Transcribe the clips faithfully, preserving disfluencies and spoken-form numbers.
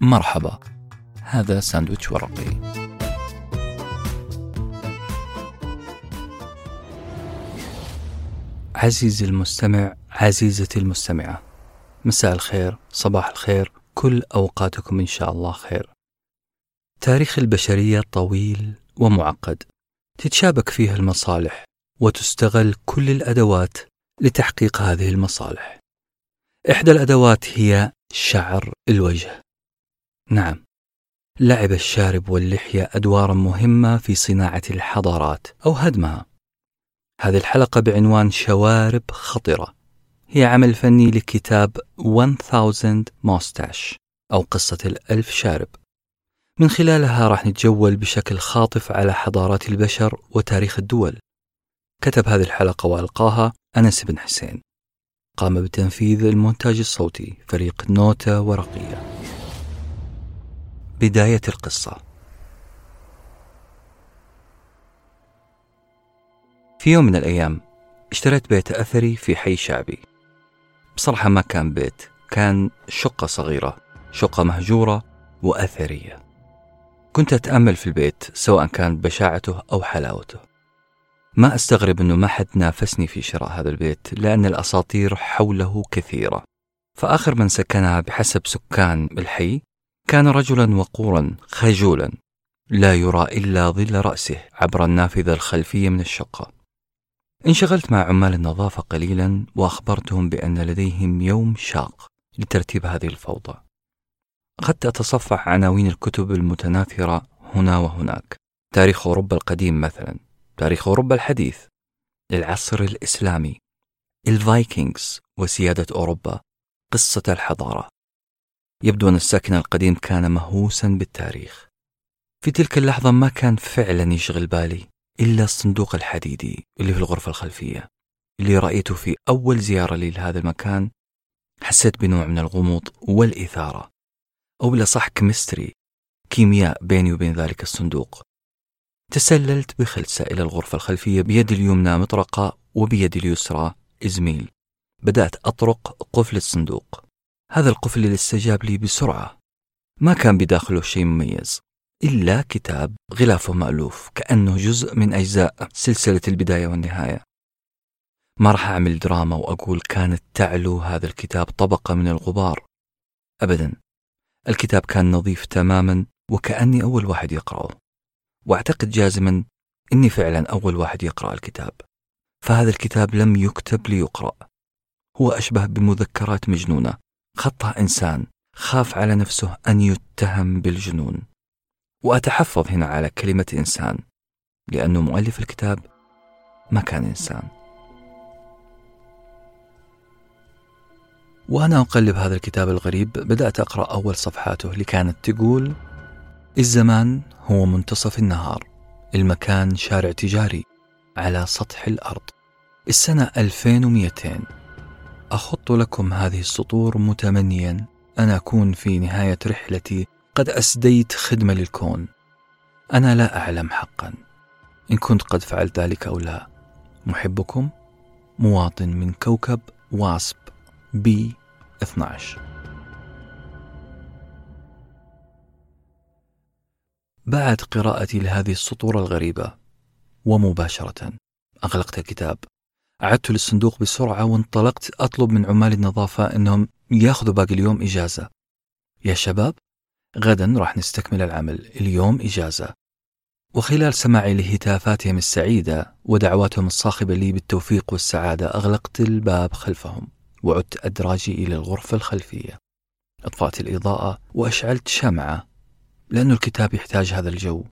مرحبا، هذا ساندويتش ورقي. عزيزي المستمع، عزيزتي المستمعة، مساء الخير، صباح الخير، كل أوقاتكم إن شاء الله خير. تاريخ البشرية طويل ومعقد، تتشابك فيه المصالح وتستغل كل الأدوات لتحقيق هذه المصالح. إحدى الأدوات هي شعر الوجه. نعم، لعب الشارب واللحية أدوارا مهمة في صناعة الحضارات أو هدمها. هذه الحلقة بعنوان شوارب خطرة هي عمل فني لكتاب ألف موستاش أو قصة الألف شارب، من خلالها راح نتجول بشكل خاطف على حضارات البشر وتاريخ الدول. كتب هذه الحلقة وألقاها أنس بن حسين. قام بتنفيذ المونتاج الصوتي فريق نوطة ورقية. بداية القصة. في يوم من الأيام اشتريت بيت أثري في حي شعبي. بصراحة ما كان بيت، كان شقة صغيرة، شقة مهجورة وأثرية. كنت أتأمل في البيت سواء كان بشاعته أو حلاوته. ما أستغرب أنه ما حد نافسني في شراء هذا البيت، لأن الأساطير حوله كثيرة. فآخر من سكنها بحسب سكان الحي كان رجلا وقورا خجولا، لا يرى إلا ظل رأسه عبر النافذة الخلفية من الشقة. انشغلت مع عمال النظافة قليلا وأخبرتهم بأن لديهم يوم شاق لترتيب هذه الفوضى. أخذت أتصفح عناوين الكتب المتناثرة هنا وهناك، تاريخ أوروبا القديم مثلا، تاريخ أوروبا الحديث، العصر الإسلامي، الفايكنجز وسيادة أوروبا، قصة الحضارة. يبدو أن الساكن القديم كان مهووسا بالتاريخ. في تلك اللحظة ما كان فعلا يشغل بالي إلا الصندوق الحديدي اللي في الغرفة الخلفية، اللي رأيته في أول زيارة لي لهذا المكان. حسيت بنوع من الغموض والإثارة، أو بالأصح كيمستري، كيمياء بيني وبين ذلك الصندوق. تسللت بخلسة إلى الغرفة الخلفية، بيد اليمنى مطرقة وبيد اليسرى إزميل. بدأت أطرق قفل الصندوق، هذا القفل اللي استجاب لي بسرعة. ما كان بداخله شيء مميز إلا كتاب غلافه مألوف، كأنه جزء من أجزاء سلسلة البداية والنهاية. ما رح أعمل دراما وأقول كانت تعلو هذا الكتاب طبقة من الغبار، أبدا. الكتاب كان نظيف تماما وكأني أول واحد يقرأه، وأعتقد جازما أني فعلا أول واحد يقرأ الكتاب. فهذا الكتاب لم يكتب ليقرأ، هو أشبه بمذكرات مجنونة خطها إنسان خاف على نفسه أن يتهم بالجنون. وأتحفظ هنا على كلمة إنسان، لأنه مؤلف الكتاب ما كان إنسان. وأنا أقلب هذا الكتاب الغريب بدأت أقرأ أول صفحاته اللي كانت تقول: الزمان هو منتصف النهار، المكان شارع تجاري على سطح الأرض، السنة ألفين ومئتين. أخط لكم هذه السطور متمنيا أن أكون في نهاية رحلتي قد أسديت خدمة للكون. أنا لا أعلم حقا إن كنت قد فعلت ذلك أو لا. محبكم، مواطن من كوكب واسب بي اثنا عشر. بعد قراءتي لهذه السطور الغريبة ومباشرة أغلقت الكتاب، عدت للصندوق بسرعة وانطلقت أطلب من عمال النظافة أنهم يأخذوا باقي اليوم إجازة. يا شباب، غدا راح نستكمل العمل، اليوم إجازة. وخلال سماعي لهتافاتهم السعيدة ودعواتهم الصاخبة لي بالتوفيق والسعادة، أغلقت الباب خلفهم وعدت أدراجي إلى الغرفة الخلفية. أطفأت الإضاءة وأشعلت شمعة، لأن الكتاب يحتاج هذا الجو.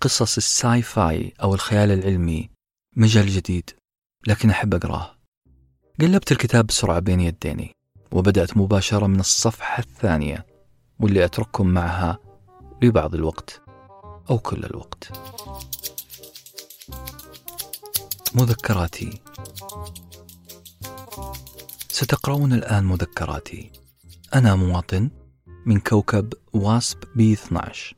قصص الساي فاي أو الخيال العلمي مجال جديد، لكن أحب أقراه. قلبت الكتاب بسرعة بين يديني وبدأت مباشرة من الصفحة الثانية، واللي أترككم معها لبعض الوقت أو كل الوقت. مذكراتي. ستقرؤون الآن مذكراتي. أنا مواطن من كوكب واسب بي اثنا عشر،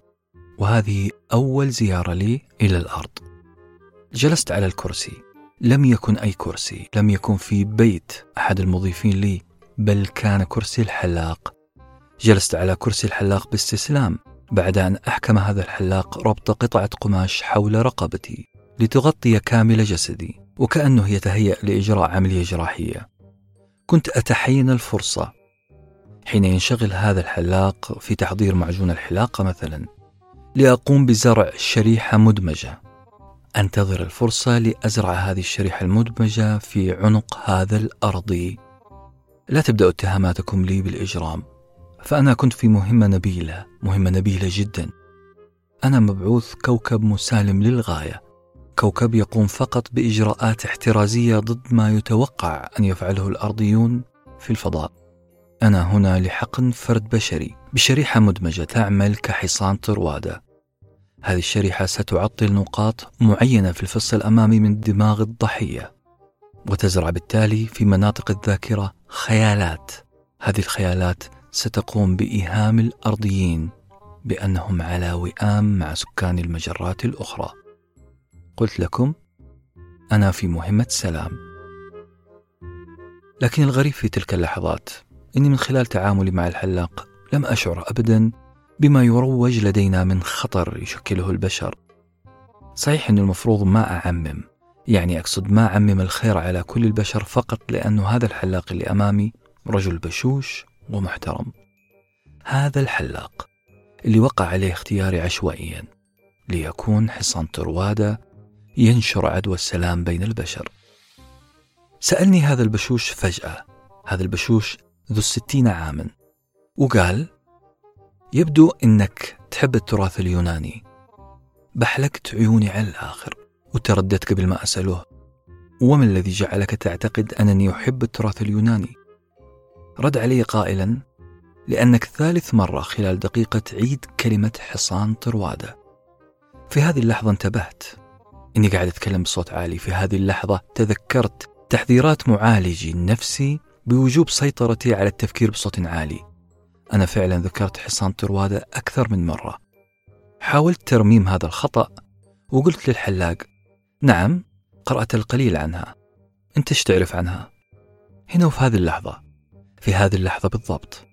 وهذه أول زيارة لي إلى الأرض. جلست على الكرسي، لم يكن أي كرسي، لم يكن في بيت أحد المضيفين لي، بل كان كرسي الحلاق، جلست على كرسي الحلاق باستسلام بعد أن أحكم هذا الحلاق ربط قطعة قماش حول رقبتي لتغطي كامل جسدي، وكأنه يتهيأ لإجراء عملية جراحية. كنت أتحين الفرصة. حين ينشغل هذا الحلاق في تحضير معجون الحلاقة مثلا، لأقوم بزرع شريحة مدمجة، أنتظر الفرصة لأزرع هذه الشريحة المدمجة في عنق هذا الأرضي. لا تبدأ اتهاماتكم لي بالإجرام، فأنا كنت في مهمة نبيلة، مهمة نبيلة جدا. أنا مبعوث كوكب مسالم للغاية، كوكب يقوم فقط بإجراءات احترازية ضد ما يتوقع أن يفعله الأرضيون في الفضاء. أنا هنا لحقن فرد بشري بشريحة مدمجة تعمل كحصان طروادة. هذه الشريحة ستعطل نقاط معينة في الفص الأمامي من دماغ الضحية، وتزرع بالتالي في مناطق الذاكرة خيالات. هذه الخيالات ستقوم بإيهام الأرضيين بأنهم على وئام مع سكان المجرات الأخرى. قلت لكم أنا في مهمة سلام. لكن الغريب في تلك اللحظات إني من خلال تعاملي مع الحلاق لم أشعر أبدا بما يروج لدينا من خطر يشكله البشر. صحيح أن المفروض ما أعمم، يعني أقصد ما أعمم الخير على كل البشر فقط لأن هذا الحلاق اللي أمامي رجل بشوش ومحترم. هذا الحلاق اللي وقع عليه اختياري عشوائيا ليكون حصان طروادة ينشر عدوى السلام بين البشر. سألني هذا البشوش فجأة، هذا البشوش ذو الستين عاما، وقال: يبدو إنك تحب التراث اليوناني. بحلقت عيوني على الآخر وترددت قبل ما أسأله: وما الذي جعلك تعتقد أنني أحب التراث اليوناني؟ رد علي قائلا: لأنك ثالث مرة خلال دقيقة تعيد كلمة حصان طروادة. في هذه اللحظة انتبهت إني قاعد أتكلم بصوت عالي. في هذه اللحظة تذكرت تحذيرات معالجي النفسي بوجوب سيطرتي على التفكير بصوت عالي. أنا فعلا ذكرت حصان طروادة أكثر من مرة. حاولت ترميم هذا الخطأ وقلت للحلاق: نعم، قرأت القليل عنها، أنت ايش تعرف عنها؟ هنا وفي هذه اللحظة، في هذه اللحظة بالضبط،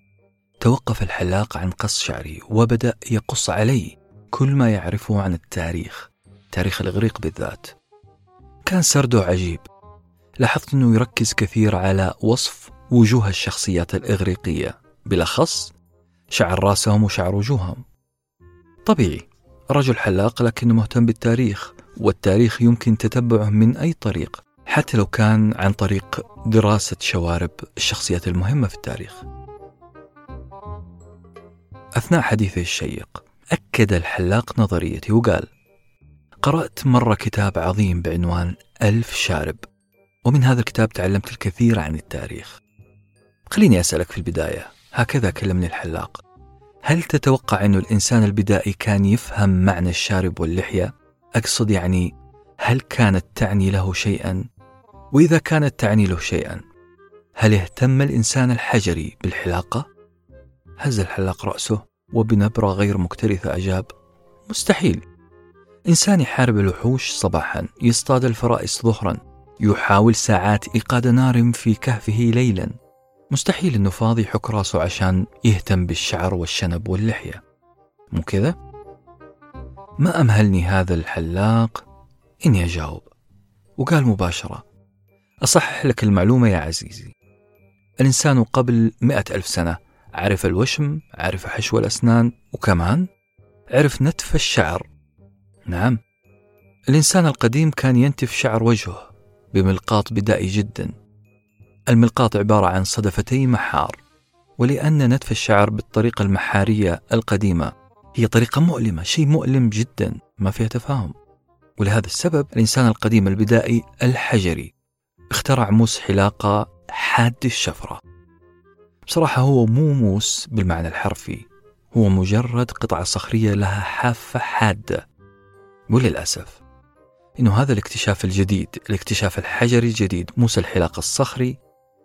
توقف الحلاق عن قص شعري وبدأ يقص علي كل ما يعرفه عن التاريخ، تاريخ الإغريق بالذات. كان سرده عجيب. لاحظت أنه يركز كثير على وصف وجوه الشخصيات الإغريقية، بالأخص شعر رأسهم وشعر وجوههم. طبيعي، رجل حلاق لكنه مهتم بالتاريخ، والتاريخ يمكن تتبعه من أي طريق، حتى لو كان عن طريق دراسة شوارب الشخصيات المهمة في التاريخ. أثناء حديثه الشيق أكد الحلاق نظريتي وقال: قرأت مرة كتاب عظيم بعنوان ألف شارب، ومن هذا الكتاب تعلمت الكثير عن التاريخ. خليني أسألك في البداية، هكذا كلمني الحلاق: هل تتوقع أن الإنسان البدائي كان يفهم معنى الشارب واللحية؟ أقصد يعني هل كانت تعني له شيئا؟ وإذا كانت تعني له شيئا، هل اهتم الإنسان الحجري بالحلاقة؟ هز الحلاق رأسه وبنبرة غير مكترثة أجاب: مستحيل. إنسان يحارب الوحوش صباحا، يصطاد الفرائس ظهرا، يحاول ساعات إيقاد نار في كهفه ليلا، مستحيل أنه فاضي حك راسه عشان يهتم بالشعر والشنب واللحية، مو كذا؟ ما أمهلني هذا الحلاق إني أجاوب، وقال مباشرة: أصحح لك المعلومة يا عزيزي. الإنسان قبل مئة ألف سنة عرف الوشم، عرف حشو الأسنان، وكمان عرف نتف الشعر. نعم، الإنسان القديم كان ينتف شعر وجهه بملقاط بدائي جدا. الملقاط عبارة عن صدفتي محار، ولأن نتف الشعر بالطريقة المحارية القديمة هي طريقة مؤلمة، شيء مؤلم جدا ما فيها تفاهم، ولهذا السبب الإنسان القديم البدائي الحجري اخترع موس حلاقة حاد الشفرة. بصراحة هو مو موس بالمعنى الحرفي، هو مجرد قطعة صخرية لها حافة حادة. وللأسف إنه هذا الاكتشاف الجديد، الاكتشاف الحجري الجديد، موس الحلاقة الصخري،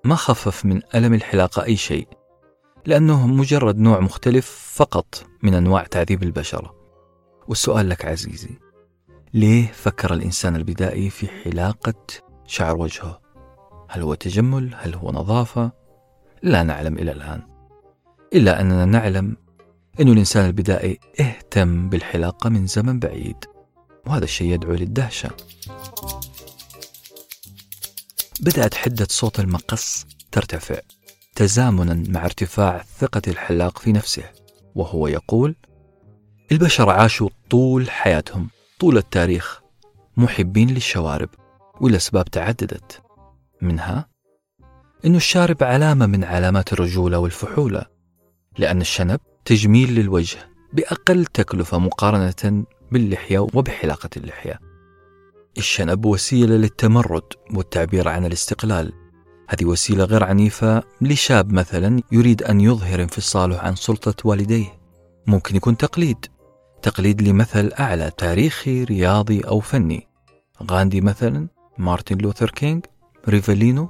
ما خفف من ألم الحلاقة أي شيء، لأنه مجرد نوع مختلف فقط من أنواع تعذيب البشرة. والسؤال لك عزيزي: ليه فكر الإنسان البدائي في حلاقة شعر وجهه؟ هل هو تجمل؟ هل هو نظافة؟ لا نعلم إلى الآن. إلا أننا نعلم أن الإنسان البدائي اهتم بالحلاقة من زمن بعيد، وهذا الشيء يدعو للدهشة. بدأت حدة صوت المقص ترتفع تزامنا مع ارتفاع ثقة الحلاق في نفسه، وهو يقول: البشر عاشوا طول حياتهم طول التاريخ محبين للشوارب، والأسباب تعددت، منها أن الشارب علامة من علامات الرجولة والفحولة، لأن الشنب تجميل للوجه بأقل تكلفة مقارنة باللحية وبحلاقة اللحية. الشنب وسيلة للتمرد والتعبير عن الاستقلال، هذه وسيلة غير عنيفة لشاب مثلا يريد أن يظهر انفصاله عن سلطة والديه. ممكن يكون تقليد تقليد لمثل أعلى تاريخي، رياضي أو فني، غاندي مثلا، مارتن لوثر كينغ، ريفالينو.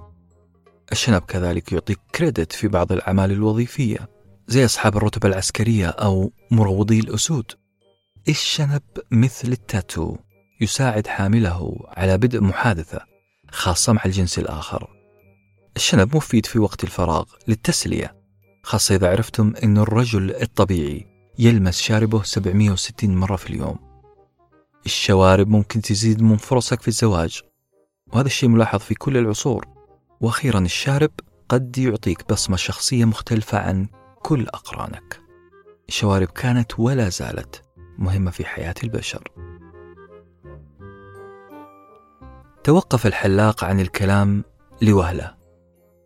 الشنب كذلك يعطيك كريدت في بعض الأعمال الوظيفية زي أصحاب الرتب العسكرية أو مروضي الأسود. الشنب مثل التاتو يساعد حامله على بدء محادثة خاصة مع الجنس الآخر. الشنب مفيد في وقت الفراغ للتسلية، خاصة إذا عرفتم أن الرجل الطبيعي يلمس شاربه سبعمئة وستين مرة في اليوم. الشوارب ممكن تزيد من فرصك في الزواج، وهذا الشيء ملاحظ في كل العصور. وأخيرا الشارب قد يعطيك بصمة شخصية مختلفة عن كل أقرانك. الشوارب كانت ولا زالت مهمة في حياة البشر. توقف الحلاق عن الكلام لوهلة،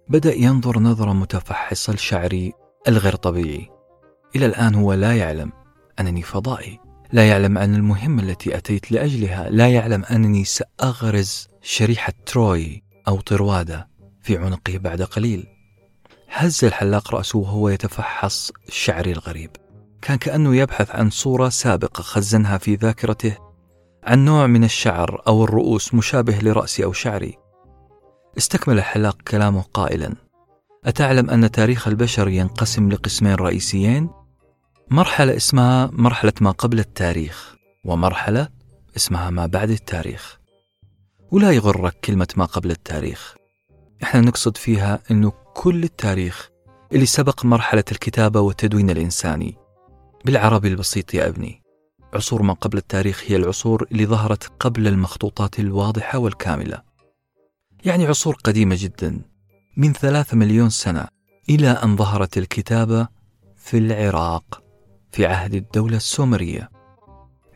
بدأ ينظر نظرة متفحصة لشعري الغير طبيعي. إلى الآن هو لا يعلم أنني فضائي، لا يعلم أن المهمة التي أتيت لأجلها، لا يعلم أنني سأغرز شريحة تروي أو طروادة في عنقه بعد قليل. هز الحلاق رأسه وهو يتفحص شعري الغريب، كان كأنه يبحث عن صورة سابقة خزنها في ذاكرته عن نوع من الشعر أو الرؤوس مشابه لرأسي أو شعري. استكمل الحلاق كلامه قائلا: أتعلم أن تاريخ البشر ينقسم لقسمين رئيسيين، مرحلة اسمها مرحلة ما قبل التاريخ، ومرحلة اسمها ما بعد التاريخ. ولا يغرك كلمة ما قبل التاريخ، احنا نقصد فيها أنه كل التاريخ اللي سبق مرحلة الكتابة والتدوين الإنساني. بالعربي البسيط يا ابني، عصور ما قبل التاريخ هي العصور اللي ظهرت قبل المخطوطات الواضحة والكاملة، يعني عصور قديمة جدا من ثلاثة مليون سنة إلى أن ظهرت الكتابة في العراق في عهد الدولة السومرية.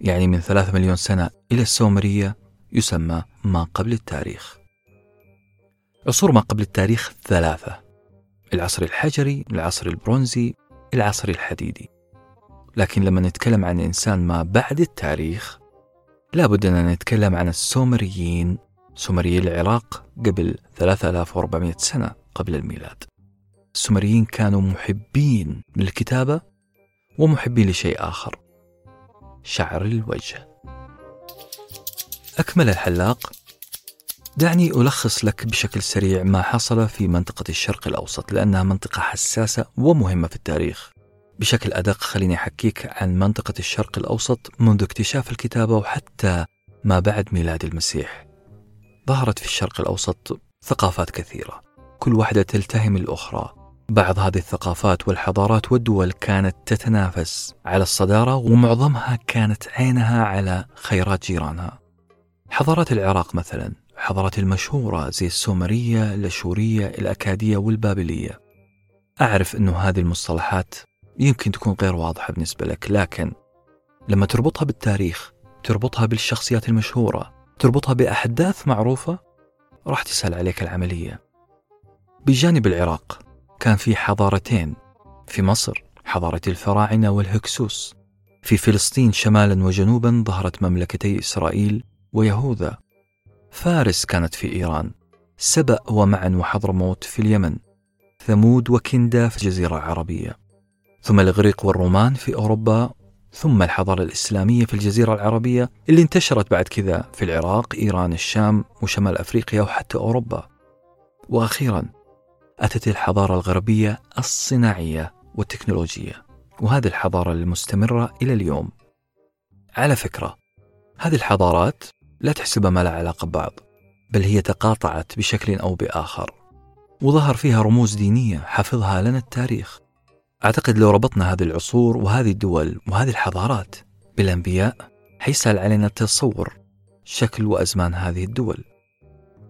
يعني من ثلاثة مليون سنة إلى السومرية يسمى ما قبل التاريخ. عصور ما قبل التاريخ ثلاثة: العصر الحجري، العصر البرونزي، العصر الحديدي. لكن لما نتكلم عن إنسان ما بعد التاريخ لابد أن نتكلم عن السومريين، سومري العراق قبل ثلاثة آلاف وأربعمئة سنة قبل الميلاد. السومريين كانوا محبين للكتابة ومحبين لشيء آخر، شعر الوجه. أكمل الحلاق: دعني ألخص لك بشكل سريع ما حصل في منطقة الشرق الأوسط، لأنها منطقة حساسة ومهمة في التاريخ. بشكل أدق خليني أحكيك عن منطقة الشرق الأوسط منذ اكتشاف الكتابة وحتى ما بعد ميلاد المسيح. ظهرت في الشرق الأوسط ثقافات كثيرة، كل واحدة تلتهم الأخرى. بعض هذه الثقافات والحضارات والدول كانت تتنافس على الصدارة، ومعظمها كانت عينها على خيرات جيرانها. حضارات العراق مثلا، حضارات المشهورة زي السومرية، الأشورية، الأكادية والبابلية. أعرف أنه هذه المصطلحات يمكن تكون غير واضحة بالنسبة لك، لكن لما تربطها بالتاريخ، تربطها بالشخصيات المشهورة، تربطها بأحداث معروفة، راح تسهل عليك العملية. بجانب العراق كان في حضارتين في مصر، حضارة الفراعنة والهكسوس. في فلسطين شمالا وجنوبا ظهرت مملكتي إسرائيل ويهوذا. فارس كانت في إيران، سبأ ومعن وحضرموت في اليمن، ثمود وكندا في الجزيرة العربية، ثم الإغريق والرومان في أوروبا، ثم الحضارة الإسلامية في الجزيرة العربية اللي انتشرت بعد كذا في العراق، إيران، الشام وشمال أفريقيا وحتى أوروبا. وأخيرا أتت الحضارة الغربية الصناعية والتكنولوجية، وهذه الحضارة المستمرة إلى اليوم. على فكرة هذه الحضارات لا تحسبها ما لا علاقة ببعض، بل هي تقاطعت بشكل أو بآخر، وظهر فيها رموز دينية حفظها لنا التاريخ. أعتقد لو ربطنا هذه العصور وهذه الدول وهذه الحضارات بالأنبياء حيسهل علينا تصور شكل وأزمان هذه الدول.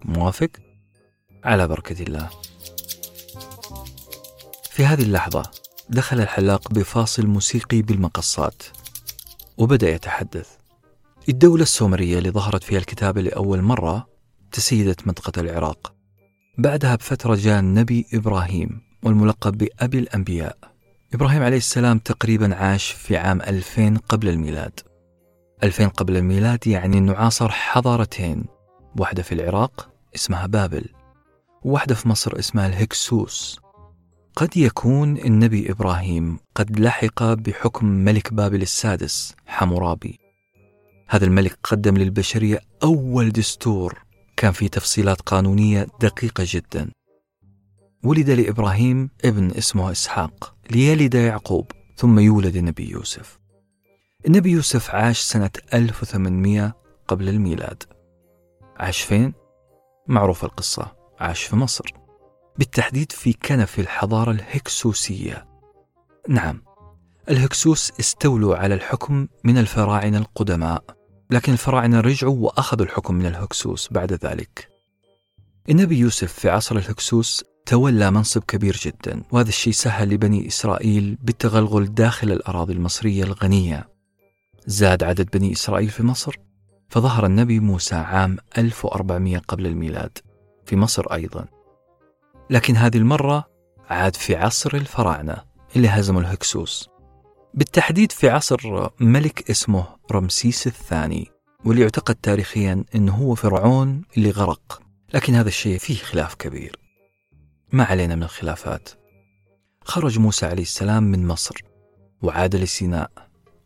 موافق؟ على بركة الله. في هذه اللحظة دخل الحلاق بفاصل موسيقي بالمقصات وبدأ يتحدث. الدولة السومرية اللي ظهرت فيها الكتابة لأول مرة تسيدت منطقة العراق. بعدها بفترة جاء النبي إبراهيم والملقب بأبي الأنبياء. إبراهيم عليه السلام تقريبا عاش في عام ألفين قبل الميلاد. ألفين قبل الميلاد يعني أنه عاصر حضارتين، واحدة في العراق اسمها بابل وواحدة في مصر اسمها الهكسوس. قد يكون النبي إبراهيم قد لحق بحكم ملك بابل السادس حمورابي. هذا الملك قدم للبشرية أول دستور كان فيه تفصيلات قانونية دقيقة جدا. ولد لإبراهيم ابن اسمه إسحاق ليلد يعقوب ثم يولد النبي يوسف. النبي يوسف عاش سنة ألف وثمانمئة قبل الميلاد. عاش فين؟ معروف القصة، عاش في مصر، بالتحديد في كنف الحضارة الهكسوسية. نعم، الهكسوس استولوا على الحكم من الفراعنة القدماء، لكن الفراعنة رجعوا وأخذوا الحكم من الهكسوس بعد ذلك. النبي يوسف في عصر الهكسوس تولى منصب كبير جدا، وهذا الشيء سهل لبني إسرائيل بالتغلغل داخل الأراضي المصرية الغنية. زاد عدد بني إسرائيل في مصر، فظهر النبي موسى عام ألف وأربعمئة قبل الميلاد في مصر أيضا، لكن هذه المرة عاد في عصر الفراعنة اللي هزموا الهكسوس، بالتحديد في عصر ملك اسمه رمسيس الثاني، واللي يعتقد تاريخيا أنه هو فرعون اللي غرق، لكن هذا الشيء فيه خلاف كبير. ما علينا من الخلافات. خرج موسى عليه السلام من مصر وعاد لسيناء،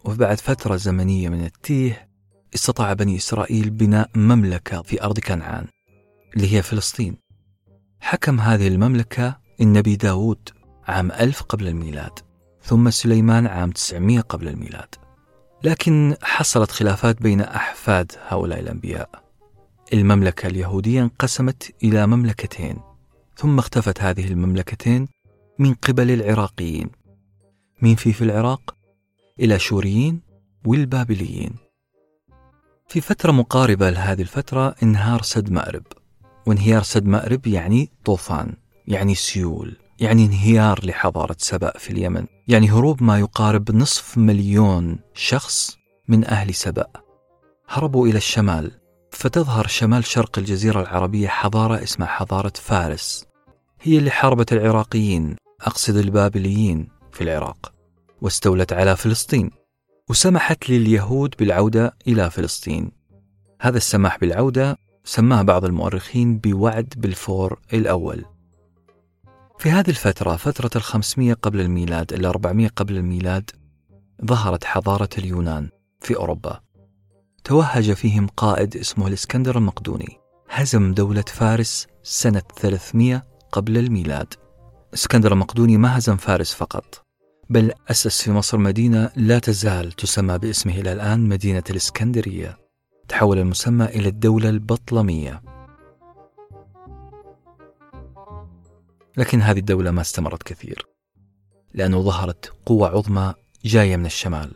وبعد فترة زمنية من التيه استطاع بني إسرائيل بناء مملكة في أرض كنعان اللي هي فلسطين. حكم هذه المملكة النبي داود عام ألف قبل الميلاد، ثم سليمان عام تسعمئة قبل الميلاد. لكن حصلت خلافات بين أحفاد هؤلاء الأنبياء. المملكة اليهودية انقسمت إلى مملكتين، ثم اختفت هذه المملكتين من قبل العراقيين. من في في العراق؟ الأشوريين والبابليين. في فترة مقاربة لهذه الفترة انهار سد مأرب، وانهيار سد مأرب يعني طوفان، يعني سيول، يعني انهيار لحضارة سبأ في اليمن، يعني هروب ما يقارب نصف مليون شخص من أهل سبأ. هربوا إلى الشمال، فتظهر شمال شرق الجزيرة العربية حضارة اسمها حضارة فارس، هي اللي حاربت العراقيين، أقصد البابليين في العراق، واستولت على فلسطين وسمحت لليهود بالعودة إلى فلسطين. هذا السماح بالعودة سماه بعض المؤرخين بوعد بالفور الأول. في هذه الفترة، فترة الخمسمية قبل الميلاد إلى أربعمئة قبل الميلاد، ظهرت حضارة اليونان في أوروبا. توهج فيهم قائد اسمه الإسكندر المقدوني، هزم دولة فارس سنة ثلاثمئة قبل الميلاد. الإسكندر المقدوني ما هزم فارس فقط، بل أسس في مصر مدينة لا تزال تسمى باسمه إلى الآن، مدينة الإسكندرية. تحول المسمى إلى الدولة البطلمية. لكن هذه الدولة ما استمرت كثير، لأنه ظهرت قوة عظمى جاية من الشمال،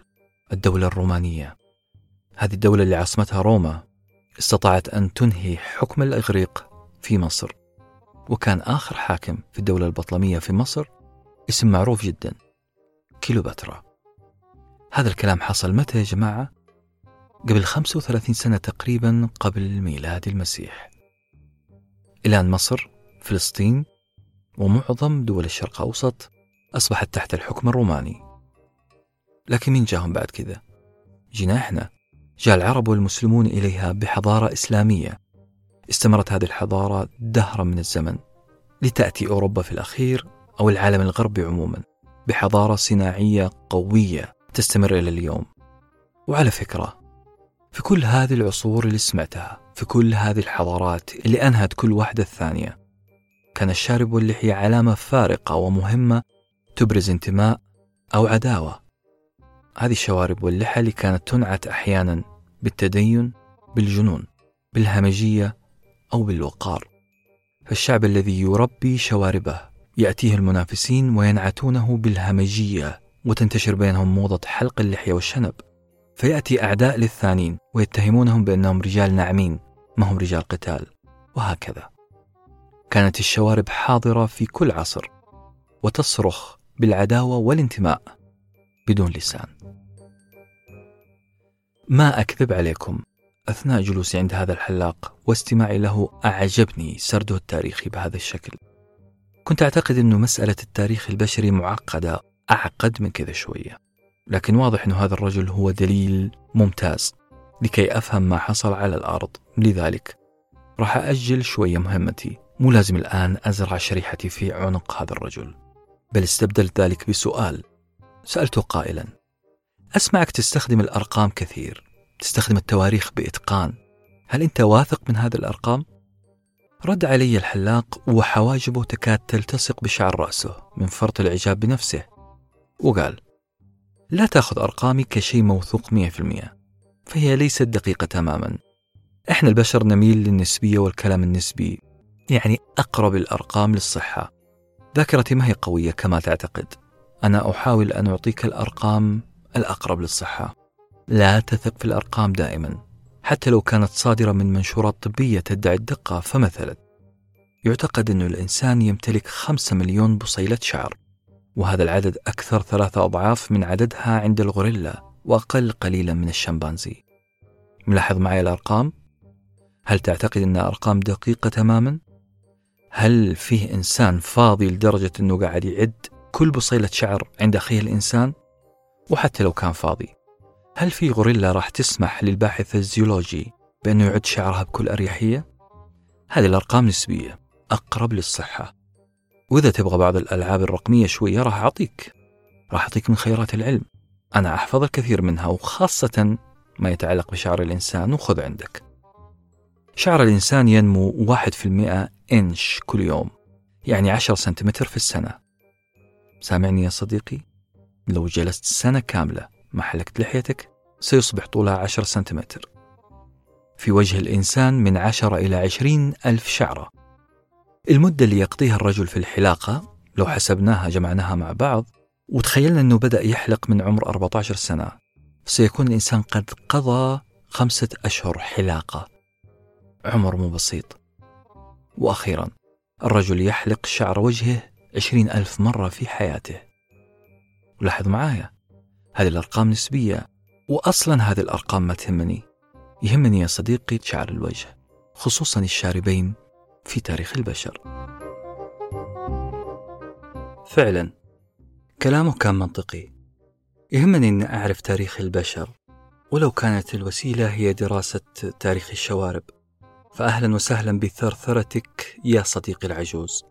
الدولة الرومانية. هذه الدولة اللي عاصمتها روما استطاعت أن تنهي حكم الإغريق في مصر، وكان آخر حاكم في الدولة البطلمية في مصر اسم معروف جدا، كليوباترا. هذا الكلام حصل متى يا جماعة؟ قبل خمسة وثلاثين سنة تقريبا قبل ميلاد المسيح. الآن مصر، فلسطين ومعظم دول الشرق الأوسط أصبحت تحت الحكم الروماني. لكن من جاهم بعد كذا؟ جينا إحنا، جاء العرب والمسلمون إليها بحضارة إسلامية. استمرت هذه الحضارة دهرا من الزمن لتأتي أوروبا في الأخير، أو العالم الغربي عموما، بحضارة صناعية قوية تستمر إلى اليوم. وعلى فكرة، في كل هذه العصور اللي سمعتها، في كل هذه الحضارات اللي أنهت كل واحدة الثانية، كان الشارب واللحية علامة فارقة ومهمة تبرز انتماء أو عداوة. هذه الشوارب واللحى اللي كانت تنعت أحيانا بالتدين، بالجنون، بالهمجية أو بالوقار. فالشعب الذي يربي شواربه يأتيه المنافسين وينعتونه بالهمجية، وتنتشر بينهم موضة حلق اللحية والشنب، فيأتي أعداء للثانين ويتهمونهم بأنهم رجال ناعمين ما هم رجال قتال، وهكذا. كانت الشوارب حاضرة في كل عصر وتصرخ بالعداوة والانتماء بدون لسان. ما أكذب عليكم، أثناء جلوسي عند هذا الحلاق واستماعي له أعجبني سرده التاريخي بهذا الشكل. كنت أعتقد أنه مسألة التاريخ البشري معقدة أعقد من كذا شوية، لكن واضح أن هذا الرجل هو دليل ممتاز لكي أفهم ما حصل على الأرض. لذلك راح أجل شوية مهمتي، مو لازم الآن أزرع شريحتي في عنق هذا الرجل، بل استبدلت ذلك بسؤال سألته قائلا: أسمعك تستخدم الأرقام كثير، تستخدم التواريخ بإتقان، هل أنت واثق من هذه الأرقام؟ رد علي الحلاق وحواجبه تكاد تلتصق بشعر رأسه من فرط الإعجاب بنفسه، وقال: لا تأخذ أرقامي كشيء موثوق مئة في المئة، فهي ليست دقيقة تماما. إحنا البشر نميل للنسبية والكلام النسبي، يعني أقرب الأرقام للصحة. ذاكرتي ما هي قوية كما تعتقد، أنا أحاول أن أعطيك الأرقام الأقرب للصحة. لا تثق في الأرقام دائما، حتى لو كانت صادرة من منشورات طبية تدعي الدقة. فمثلا يعتقد أن الإنسان يمتلك خمسة مليون بصيلة شعر، وهذا العدد أكثر ثلاثة أضعاف من عددها عند الغوريلا، وأقل قليلا من الشمبانزي. ملاحظ معي الأرقام؟ هل تعتقد أن أرقام دقيقة تماما؟ هل فيه إنسان فاضي لدرجة أنه قاعد يعد كل بصيلة شعر عند أخيه الإنسان؟ وحتى لو كان فاضي، هل في غوريلا راح تسمح للباحث الزيولوجي بأنه يعد شعرها بكل أريحية؟ هذه الأرقام نسبية أقرب للصحة. وإذا تبغى بعض الألعاب الرقمية شوية راح أعطيك راح أعطيك من خيرات العلم، أنا أحفظ الكثير منها، وخاصة ما يتعلق بشعر الإنسان. وخذ عندك: شعر الإنسان ينمو واحد بالمئة إنش كل يوم، يعني عشرة سنتيمتر في السنة. سامعني يا صديقي، لو جلست سنة كاملة ما حلقت لحيتك سيصبح طولها عشرة سنتيمتر. في وجه الإنسان من عشرة إلى عشرين ألف شعرة. المدة اللي يقضيها الرجل في الحلاقة لو حسبناها جمعناها مع بعض وتخيلنا أنه بدأ يحلق من عمر أربعة عشر سنة، سيكون الإنسان قد قضى خمسة أشهر حلاقة، عمر مو بسيط. وأخيرا الرجل يحلق شعر وجهه عشرين ألف مرة في حياته. ولاحظ معايا، هذه الأرقام نسبية، وأصلا هذه الأرقام ما تهمني. يهمني يا صديقي شعر الوجه، خصوصا الشاربين، في تاريخ البشر. فعلا كلامه كان منطقي، يهمني أن أعرف تاريخ البشر، ولو كانت الوسيلة هي دراسة تاريخ الشوارب. فأهلا وسهلا بثرثرتك يا صديقي العجوز.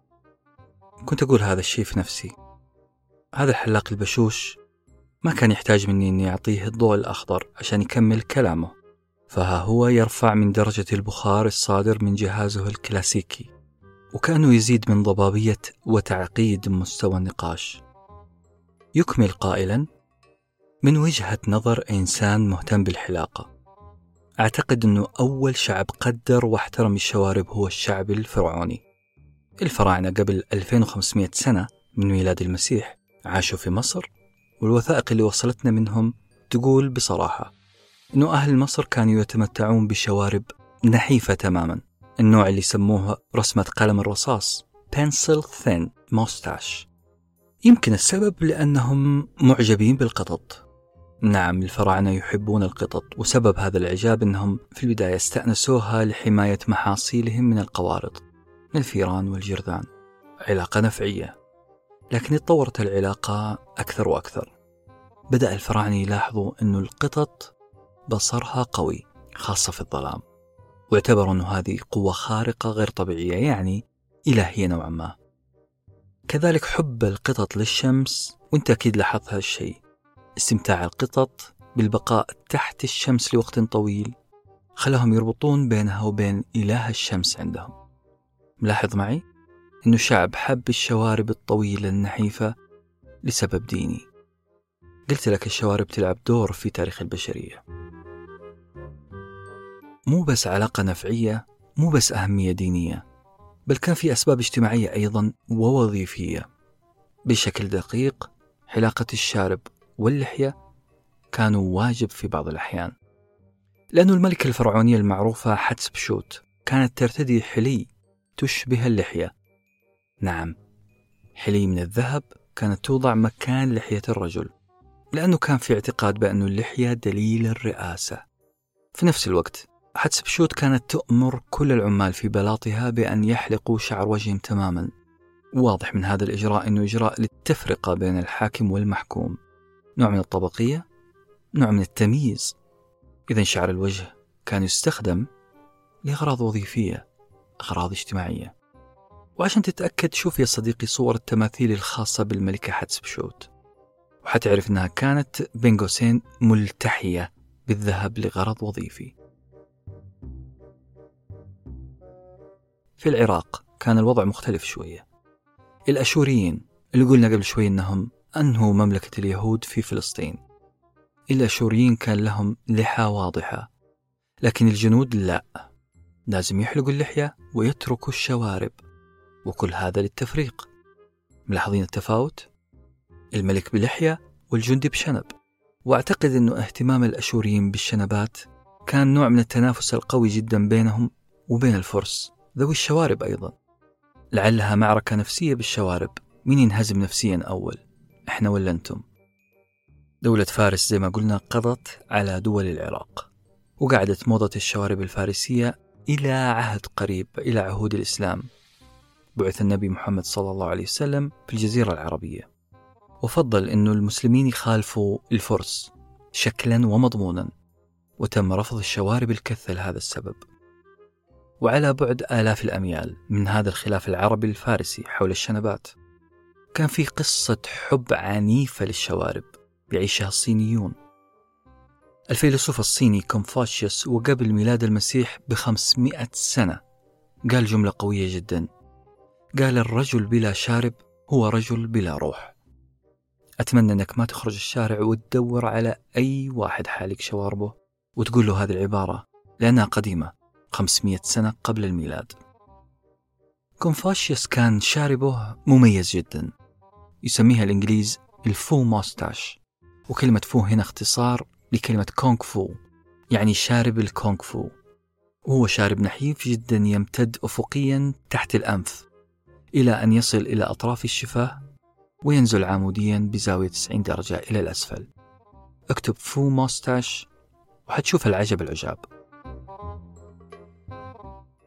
كنت أقول هذا الشيء في نفسي، هذا الحلاق البشوش ما كان يحتاج مني أني أعطيه الضوء الأخضر عشان يكمل كلامه، فها هو يرفع من درجة البخار الصادر من جهازه الكلاسيكي، وكأنه يزيد من ضبابية وتعقيد مستوى النقاش. يكمل قائلا: من وجهة نظر إنسان مهتم بالحلاقة، أعتقد أنه أول شعب قدر واحترم الشوارب هو الشعب الفرعوني. الفراعنة قبل ألفين وخمسمئة سنة من ميلاد المسيح عاشوا في مصر، والوثائق اللي وصلتنا منهم تقول بصراحة أنه أهل مصر كانوا يتمتعون بشوارب نحيفة تماما، النوع اللي سموه رسمة قلم الرصاص pencil thin mustache. يمكن السبب لأنهم معجبين بالقطط. نعم، الفراعنة يحبون القطط، وسبب هذا الإعجاب أنهم في البداية استأنسوها لحماية محاصيلهم من القوارض من الفيران والجرذان، علاقة نفعية. لكن اتطورت العلاقة أكثر وأكثر، بدأ الفراعنة يلاحظوا أن القطط بصرها قوي خاصة في الظلام، واعتبروا أن هذه قوة خارقة غير طبيعية، يعني إلهية نوعا ما. كذلك حب القطط للشمس، وانت أكيد لاحظت هذا الشيء، استمتاع القطط بالبقاء تحت الشمس لوقت طويل خلاهم يربطون بينها وبين إله الشمس عندهم. ملاحظ معي أنه شعب حب الشوارب الطويلة النحيفة لسبب ديني. قلت لك الشوارب تلعب دور في تاريخ البشرية، مو بس علاقة نفعية، مو بس أهمية دينية، بل كان في أسباب اجتماعية أيضا ووظيفية. بشكل دقيق، حلاقة الشارب واللحية كانوا واجب في بعض الأحيان، لأن الملكة الفرعونية المعروفة حتشبسوت كانت ترتدي حلي تشبه اللحية. نعم، حلي من الذهب كانت توضع مكان لحية الرجل، لأنه كان في اعتقاد بأن اللحية دليل الرئاسة. في نفس الوقت، حتشبسوت كانت تؤمر كل العمال في بلاطها بأن يحلقوا شعر وجههم تماما. واضح من هذا الإجراء أنه إجراء للتفرقة بين الحاكم والمحكوم، نوع من الطبقية، نوع من التمييز. إذن شعر الوجه كان يستخدم لأغراض وظيفية، أغراض اجتماعية. وعشان تتأكد، شوف يا صديقي صور التماثيل الخاصة بالملكة حتشبسوت، وحتعرف أنها كانت بين قوسين ملتحية بالذهب لغرض وظيفي. في العراق كان الوضع مختلف شوية. الأشوريين اللي قلنا قبل شوي أنهم أنهوا مملكة اليهود في فلسطين، الأشوريين كان لهم لحى واضحة، لكن الجنود لا، لازم يحلقوا اللحية ويتركوا الشوارب، وكل هذا للتفريق. ملاحظين التفاوت؟ الملك بلحية والجندي بشنب. وأعتقد أنه اهتمام الأشوريين بالشنبات كان نوع من التنافس القوي جدا بينهم وبين الفرس ذوي الشوارب أيضا، لعلها معركة نفسية بالشوارب، مين ينهزم نفسيا أول، إحنا ولا أنتم؟ دولة فارس زي ما قلنا قضت على دول العراق، وقعدت موضة الشوارب الفارسية إلى عهد قريب، إلى عهود الإسلام. بعث النبي محمد صلى الله عليه وسلم في الجزيرة العربية، وفضل أنه المسلمين يخالفوا الفرس شكلا ومضمونا، وتم رفض الشوارب الكثة لهذا السبب. وعلى بعد آلاف الأميال من هذا الخلاف العربي الفارسي حول الشنبات، كان في قصة حب عنيفة للشوارب يعيشها الصينيون. الفيلسوف الصيني كونفوشيوس وقبل ميلاد المسيح بخمسمائة سنة قال جملة قوية جدا، قال الرجل بلا شارب هو رجل بلا روح. أتمنى أنك ما تخرج الشارع وتدور على أي واحد حالق شواربه وتقول له هذه العبارة، لأنها قديمة، خمسمائة سنة قبل الميلاد. كونفوشيوس كان شاربه مميز جدا، يسميها الإنجليز الفو موستاش، وكلمة فو هنا اختصار لكلمة كونغ فو، يعني شارب الكونغ فو، وهو شارب نحيف جدا يمتد أفقيا تحت الأنف إلى أن يصل إلى أطراف الشفاه وينزل عموديا بزاوية تسعين درجة إلى الأسفل. اكتب فو موستاش وحتشوف العجب العجاب.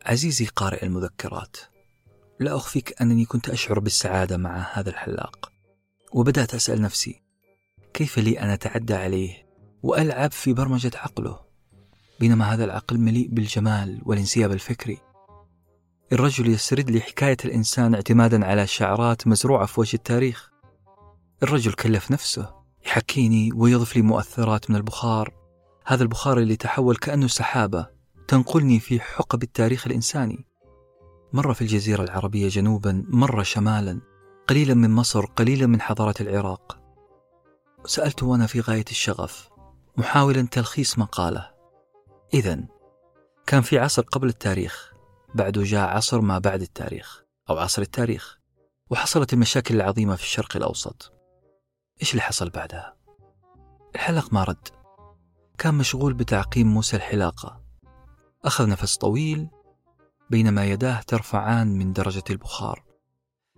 عزيزي قارئ المذكرات، لا أخفيك أنني كنت أشعر بالسعادة مع هذا الحلاق، وبدأت أسأل نفسي كيف لي أن أتعدى عليه وألعب في برمجة عقله، بينما هذا العقل مليء بالجمال والانسياب الفكري. الرجل يسرد لي حكاية الإنسان اعتمادا على شعرات مزروعة في وجه التاريخ. الرجل كلف نفسه يحكيني ويضف لي مؤثرات من البخار، هذا البخار اللي تحول كأنه سحابة تنقلني في حقب التاريخ الإنساني، مرة في الجزيرة العربية جنوبا، مرة شمالا، قليلا من مصر، قليلا من حضارة العراق. سألت وأنا في غاية الشغف محاولا تلخيص مقاله. إذن كان في عصر قبل التاريخ، بعده جاء عصر ما بعد التاريخ أو عصر التاريخ، وحصلت المشاكل العظيمة في الشرق الأوسط. إيش اللي حصل بعدها؟ الحلق ما رد، كان مشغول بتعقيم موسى الحلاقة. أخذ نفس طويل بينما يداه ترفعان من درجة البخار،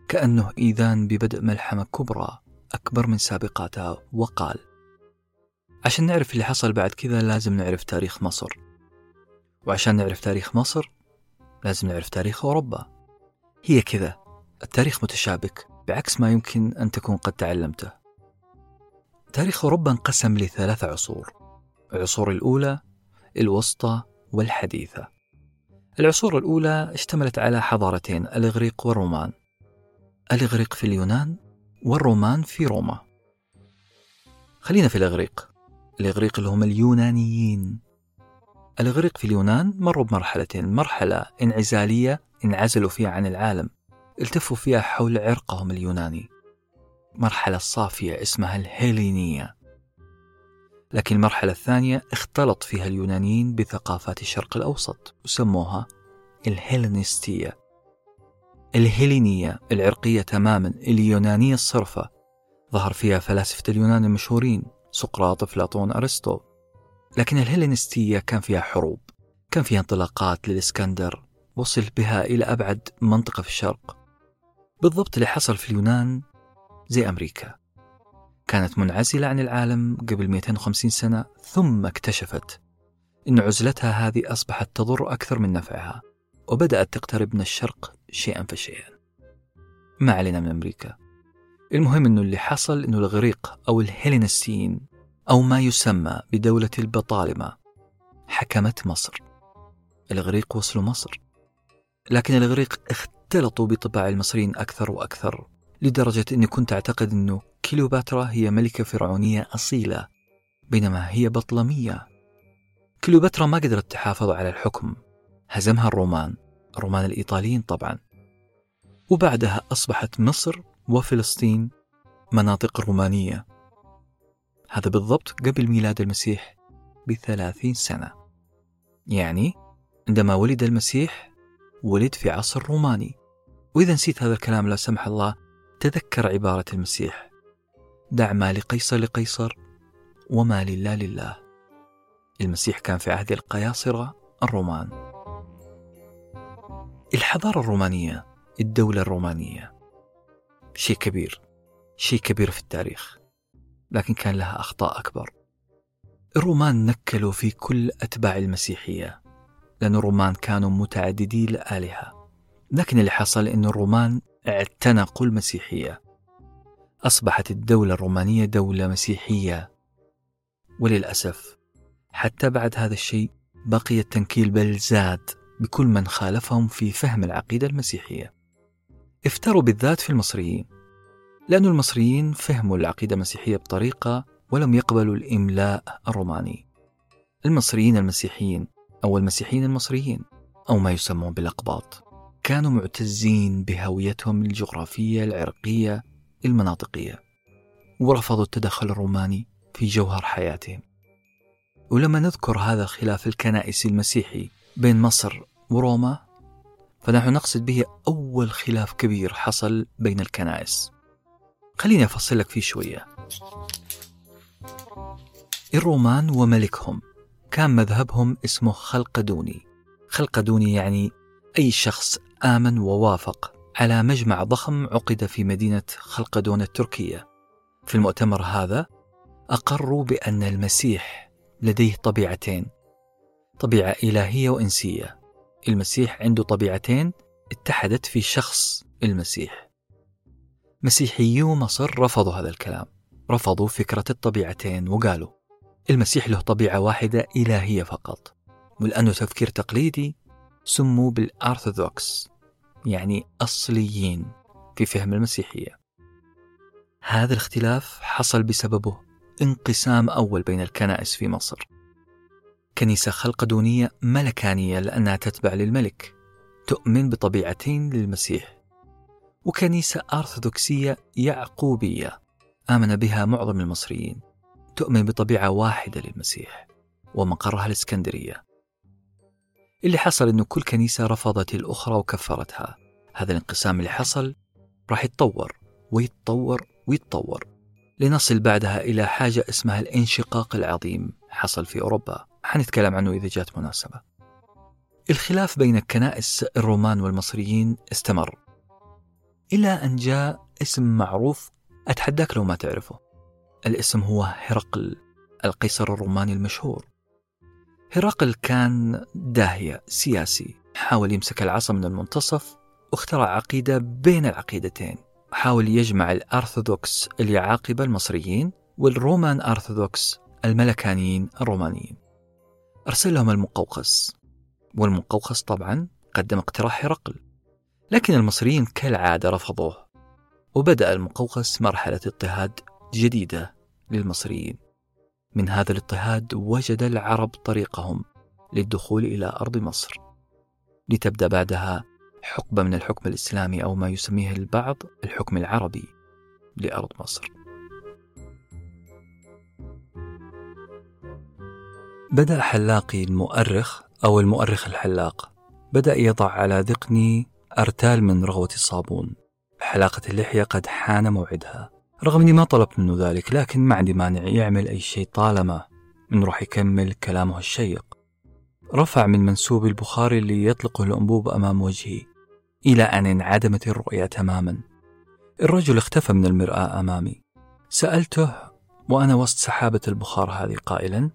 كأنه إيذان ببدء ملحمة كبرى أكبر من سابقاتها، وقال عشان نعرف اللي حصل بعد كذا لازم نعرف تاريخ مصر، وعشان نعرف تاريخ مصر لازم نعرف تاريخ أوروبا. هي كذا، التاريخ متشابك بعكس ما يمكن أن تكون قد تعلمته. تاريخ أوروبا انقسم لثلاث عصور، العصور الأولى، الوسطى، والحديثة. العصور الأولى اشتملت على حضارتين، الإغريق والرومان، الإغريق في اليونان والرومان في روما. خلينا في الإغريق، الإغريق اللي هم اليونانيين. الإغريق في اليونان مروا بمرحلتين، مرحلة انعزالية انعزلوا فيها عن العالم، التفوا فيها حول عرقهم اليوناني، مرحلة صافية اسمها الهيلينية. لكن المرحلة الثانية اختلط فيها اليونانيين بثقافات الشرق الأوسط وسموها الهيلينستية، الهيلينية العرقية تماما اليونانية الصرفة، ظهر فيها فلاسفة اليونان المشهورين سقراط، أفلاطون، أرسطو. لكن الهيلينستية كان فيها حروب، كان فيها انطلاقات للإسكندر وصل بها إلى أبعد منطقة في الشرق، بالضبط اللي حصل في اليونان زي أمريكا. كانت منعزلة عن العالم قبل مئتين وخمسين سنة، ثم اكتشفت إن عزلتها هذه أصبحت تضر أكثر من نفعها، وبدأت تقترب من الشرق شيئا فشيئا. ما علينا من أمريكا. المهم إنه اللي حصل إنه الغريق أو الهيلينستيين أو ما يسمى بدولة البطالمة حكمت مصر. الغريق وصلوا مصر، لكن الغريق اختلطوا بطباع المصريين أكثر وأكثر، لدرجة أني كنت أعتقد أنه كليوباترا هي ملكة فرعونية أصيلة بينما هي بطلمية. كليوباترا ما قدرت تحافظ على الحكم، هزمها الرومان، الرومان الإيطاليين طبعا، وبعدها أصبحت مصر وفلسطين مناطق رومانية. هذا بالضبط قبل ميلاد المسيح بثلاثين سنة، يعني عندما ولد المسيح ولد في عصر روماني. وإذا نسيت هذا الكلام لا سمح الله، تذكر عبارة المسيح: دع ما لقيصر لقيصر وما لله لله. المسيح كان في عهد القياصرة الرومان. الحضارة الرومانية، الدولة الرومانية، شيء كبير، شيء كبير في التاريخ، لكن كان لها أخطاء أكبر. الرومان نكلوا في كل أتباع المسيحية، لأن الرومان كانوا متعددي الآلهة. لكن اللي حصل إن الرومان اعتنقوا المسيحية، أصبحت الدولة الرومانية دولة مسيحية. وللأسف حتى بعد هذا الشيء بقي التنكيل بل زاد بكل من خالفهم في فهم العقيدة المسيحية. افتروا بالذات في المصريين، لأن المصريين فهموا العقيدة المسيحية بطريقة ولم يقبلوا الإملاء الروماني. المصريين المسيحيين أو المسيحيين المصريين أو ما يسمون بالأقباط كانوا معتزين بهويتهم الجغرافية العرقية المناطقية، ورفضوا التدخل الروماني في جوهر حياتهم. ولما نذكر هذا الخلاف الكنائسي المسيحي بين مصر وروما، فنحن نقصد به أول خلاف كبير حصل بين الكنائس. خليني أفصل لك فيه شوية. الرومان وملكهم كان مذهبهم اسمه خلقدوني. خلقدوني يعني أي شخص آمن ووافق على مجمع ضخم عقد في مدينة خلقدون التركية. في المؤتمر هذا أقروا بأن المسيح لديه طبيعتين، طبيعة إلهية وإنسية. المسيح عنده طبيعتين اتحدت في شخص المسيح. مسيحيو مصر رفضوا هذا الكلام، رفضوا فكرة الطبيعتين، وقالوا المسيح له طبيعة واحدة إلهية فقط. ولأنه تفكير تقليدي سموا بالأرثوذكس، يعني أصليين في فهم المسيحية. هذا الاختلاف حصل بسببه انقسام أول بين الكنائس في مصر. كنيسة خلقدونية ملكانية لأنها تتبع للملك، تؤمن بطبيعتين للمسيح، وكنيسة أرثوذكسية يعقوبية آمن بها معظم المصريين، تؤمن بطبيعة واحدة للمسيح ومقرها الإسكندرية. اللي حصل إنه كل كنيسة رفضت الأخرى وكفرتها. هذا الانقسام اللي حصل راح يتطور ويتطور ويتطور لنصل بعدها إلى حاجة اسمها الانشقاق العظيم حصل في أوروبا، حنتكلم عنه إذا جات مناسبة. الخلاف بين الكنائس الرومان والمصريين استمر إلى أن جاء اسم معروف، أتحداك لو ما تعرفه. الاسم هو هرقل، القيصر الروماني المشهور. هرقل كان داهية سياسي، حاول يمسك العصا من المنتصف، واخترع عقيدة بين العقيدتين، حاول يجمع الأرثوذكس اللي يعاقب المصريين والرومان أرثوذكس الملكانيين الرومانيين. أرسل لهم المقوقس، والمقوقس طبعا قدم اقتراح هرقل، لكن المصريين كالعادة رفضوه، وبدأ المقوقس مرحلة اضطهاد جديدة للمصريين. من هذا الاضطهاد وجد العرب طريقهم للدخول إلى أرض مصر، لتبدأ بعدها حقبة من الحكم الإسلامي أو ما يسميه البعض الحكم العربي لأرض مصر. بدأ حلاقي المؤرخ أو المؤرخ الحلاق بدأ يضع على ذقني أرتال من رغوة الصابون. حلاقة اللحية قد حان موعدها، رغم أني ما طلبت منه ذلك، لكن ما عندي مانع يعمل أي شيء طالما أنه راح يكمل كلامه الشيق. رفع من منسوب البخاري اللي يطلقه الأنبوب أمام وجهي إلى أن انعدمت الرؤية تماما. الرجل اختفى من المرآة أمامي. سألته وأنا وسط سحابة البخار هذه قائلا: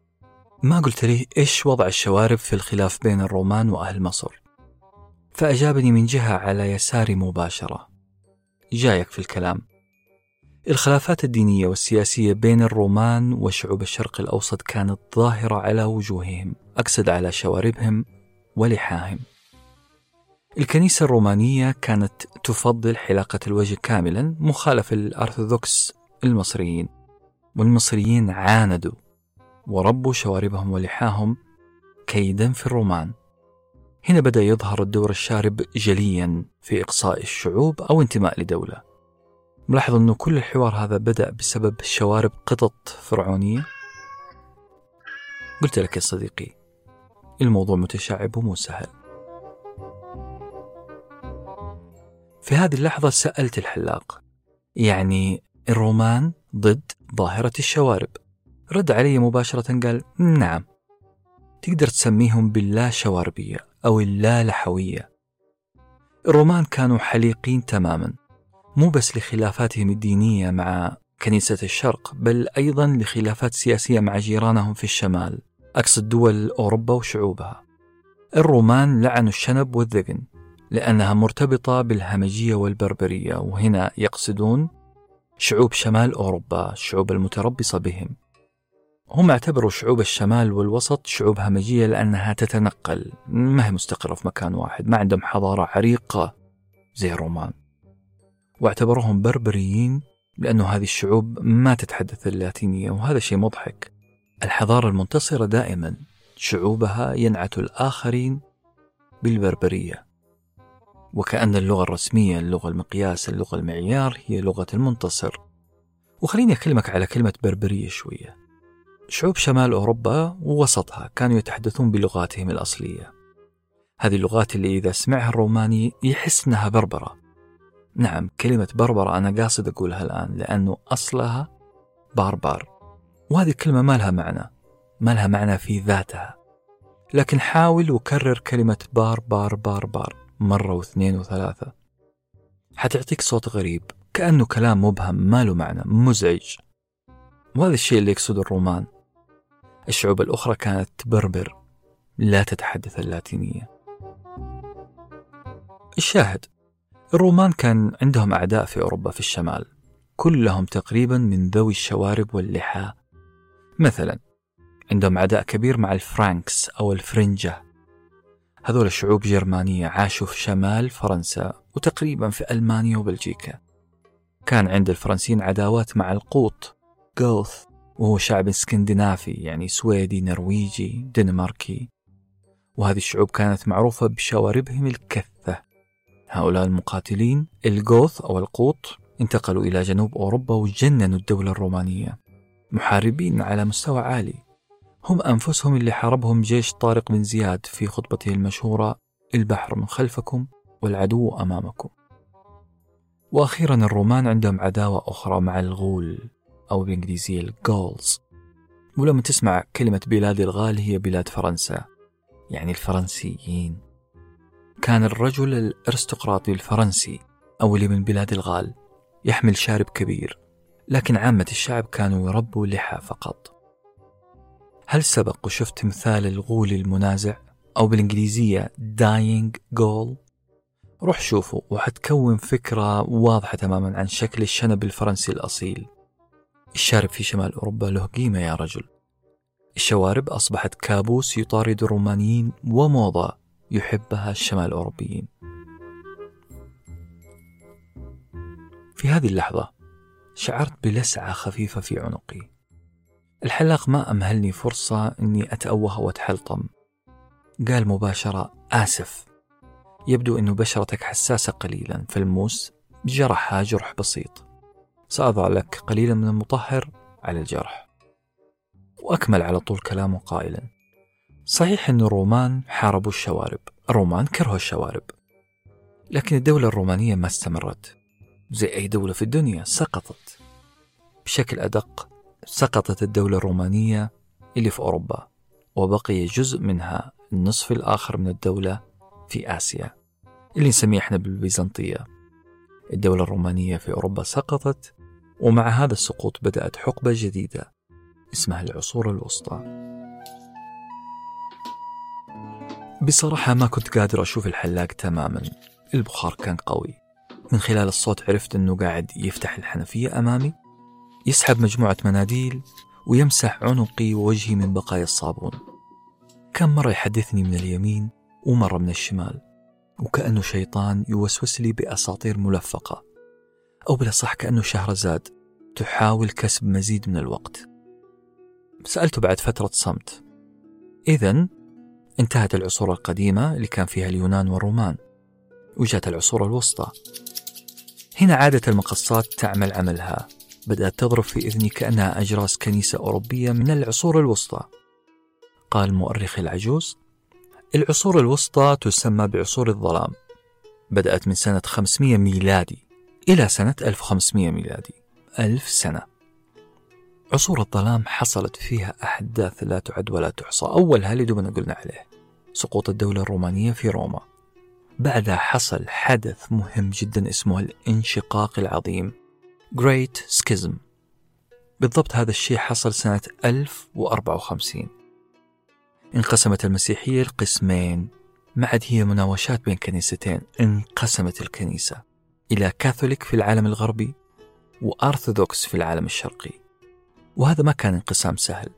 ما قلت لي إيش وضع الشوارب في الخلاف بين الرومان وأهل مصر؟ فأجابني من جهة على يساري مباشرة: جايك في الكلام. الخلافات الدينية والسياسية بين الرومان وشعوب الشرق الأوسط كانت ظاهرة على وجوههم، أقصد على شواربهم ولحاهم. الكنيسة الرومانية كانت تفضل حلاقة الوجه كاملا مخالف الأرثوذكس المصريين، والمصريين عاندوا وربوا شواربهم ولحاهم كيدا في الرومان. هنا بدأ يظهر الدور الشارب جليا في إقصاء الشعوب أو انتماء لدولة. ملاحظ أنه كل الحوار هذا بدأ بسبب شوارب قطط فرعونية. قلت لك يا صديقي الموضوع متشعب ومو سهل. في هذه اللحظة سألت الحلاق: يعني الرومان ضد ظاهرة الشوارب؟ رد علي مباشرة قال: نعم، تقدر تسميهم باللا شواربية أو اللا لحوية. الرومان كانوا حليقين تماما، مو بس لخلافاتهم الدينية مع كنيسة الشرق، بل أيضا لخلافات سياسية مع جيرانهم في الشمال، أقصد دول أوروبا وشعوبها. الرومان لعنوا الشنب والذقن لأنها مرتبطة بالهمجية والبربرية، وهنا يقصدون شعوب شمال أوروبا، الشعوب المتربصة بهم. هم اعتبروا شعوب الشمال والوسط شعوب همجية لأنها تتنقل، ما هي مستقرة في مكان واحد، ما عندهم حضارة عريقة زي الرومان. واعتبروهم بربريين لأنه هذه الشعوب ما تتحدث اللاتينية، وهذا شيء مضحك. الحضارة المنتصرة دائما شعوبها ينعت الآخرين بالبربرية، وكأن اللغة الرسمية، اللغة المقياس، اللغة المعيار، هي لغة المنتصر. وخليني أكلمك على كلمة بربرية شوية. شعوب شمال أوروبا ووسطها كانوا يتحدثون بلغاتهم الأصلية، هذه اللغات اللي إذا سمعها الروماني يحس أنها بربرة. نعم، كلمة بربرة أنا قاصد أقولها الآن، لأنه أصلها باربار، وهذه الكلمة ما لها معنى، ما لها معنى في ذاتها. لكن حاول وكرر كلمة بار بار بار بار مرة واثنين وثلاثة، حتعطيك صوت غريب كأنه كلام مبهم ما له معنى، مزعج. وهذا الشيء اللي يقصد الرومان. الشعوب الأخرى كانت تبربر، لا تتحدث اللاتينية. الشاهد، الرومان كان عندهم أعداء في أوروبا في الشمال، كلهم تقريبا من ذوي الشوارب واللحى. مثلا عندهم عداء كبير مع الفرانكس أو الفرنجة، هذول الشعوب جرمانية عاشوا في شمال فرنسا وتقريبا في ألمانيا وبلجيكا. كان عند الفرنسيين عداوات مع القوط، غوث، وهو شعب اسكندنافي يعني سويدي نرويجي دنماركي، وهذه الشعوب كانت معروفة بشواربهم الكثة. هؤلاء المقاتلين الغوث أو القوط انتقلوا إلى جنوب أوروبا وجننوا الدولة الرومانية، محاربين على مستوى عالي. هم أنفسهم اللي حاربهم جيش طارق بن زياد في خطبته المشهورة: البحر من خلفكم والعدو أمامكم. وأخيرا الرومان عندهم عداوة أخرى مع الغول أو بالإنجليزية الغولز. ولما تسمع كلمة بلاد الغال هي بلاد فرنسا، يعني الفرنسيين. كان الرجل الأرستقراطي الفرنسي أو اللي من بلاد الغال يحمل شارب كبير، لكن عامة الشعب كانوا يربوا لحى فقط. هل سبق وشفت مثال الغول المنازع أو بالإنجليزية dying goal؟ روح شوفه وحتكون فكرة واضحة تماما عن شكل الشنب الفرنسي الأصيل. الشارب في شمال أوروبا له قيمة يا رجل. الشوارب أصبحت كابوس يطارد الرومانيين وموضة يحبها الشمال الأوروبيين. في هذه اللحظة شعرت بلسعة خفيفة في عنقي. الحلاق ما أمهلني فرصة أني أتأوه وأتحلطم، قال مباشرة: آسف، يبدو أن بشرتك حساسة قليلا، فالموس جرحها جرح بسيط، سأضع لك قليلا من المطهر على الجرح. وأكمل على طول كلامه قائلا: صحيح أن الرومان حاربوا الشوارب، الرومان كرهوا الشوارب، لكن الدولة الرومانية ما استمرت. زي أي دولة في الدنيا سقطت. بشكل أدق سقطت الدولة الرومانية اللي في أوروبا، وبقي جزء منها النصف الآخر من الدولة في آسيا اللي نسميه احنا بالبيزنطية. الدولة الرومانية في أوروبا سقطت، ومع هذا السقوط بدأت حقبة جديدة اسمها العصور الوسطى. بصراحة ما كنت قادر أشوف الحلاق تماما، البخار كان قوي. من خلال الصوت عرفت أنه قاعد يفتح الحنفية أمامي، يسحب مجموعة مناديل ويمسح عنقي ووجهي من بقايا الصابون. كان مرة يحدثني من اليمين ومرة من الشمال، وكأنه شيطان يوسوس لي بأساطير ملفقة، أو بلا صح كأنه شهرزاد تحاول كسب مزيد من الوقت. سألته بعد فترة صمت: إذن انتهت العصور القديمة اللي كان فيها اليونان والرومان وجاءت العصور الوسطى. هنا عادة المقصات تعمل عملها، بدأت تضرب في إذني كأنها أجراس كنيسة أوروبية من العصور الوسطى. قال مؤرخ العجوز: العصور الوسطى تسمى بعصور الظلام، بدأت من سنة خمسمية ميلادي إلى سنة ألف وخمسمية ميلادي، ألف سنة. عصور الظلام حصلت فيها أحداث لا تعد ولا تحصى. أولها اللي دوبنا قلنا عليه، سقوط الدولة الرومانية في روما. بعدها حصل حدث مهم جدا اسمه الانشقاق العظيم، Great Schism. بالضبط هذا الشيء حصل سنة ألف وأربعة وخمسين. انقسمت المسيحية القسمين، ما عاد هي مناوشات بين كنيستين. انقسمت الكنيسة إلى كاثوليك في العالم الغربي وأرثوذكس في العالم الشرقي، وهذا ما كان انقسام سهل.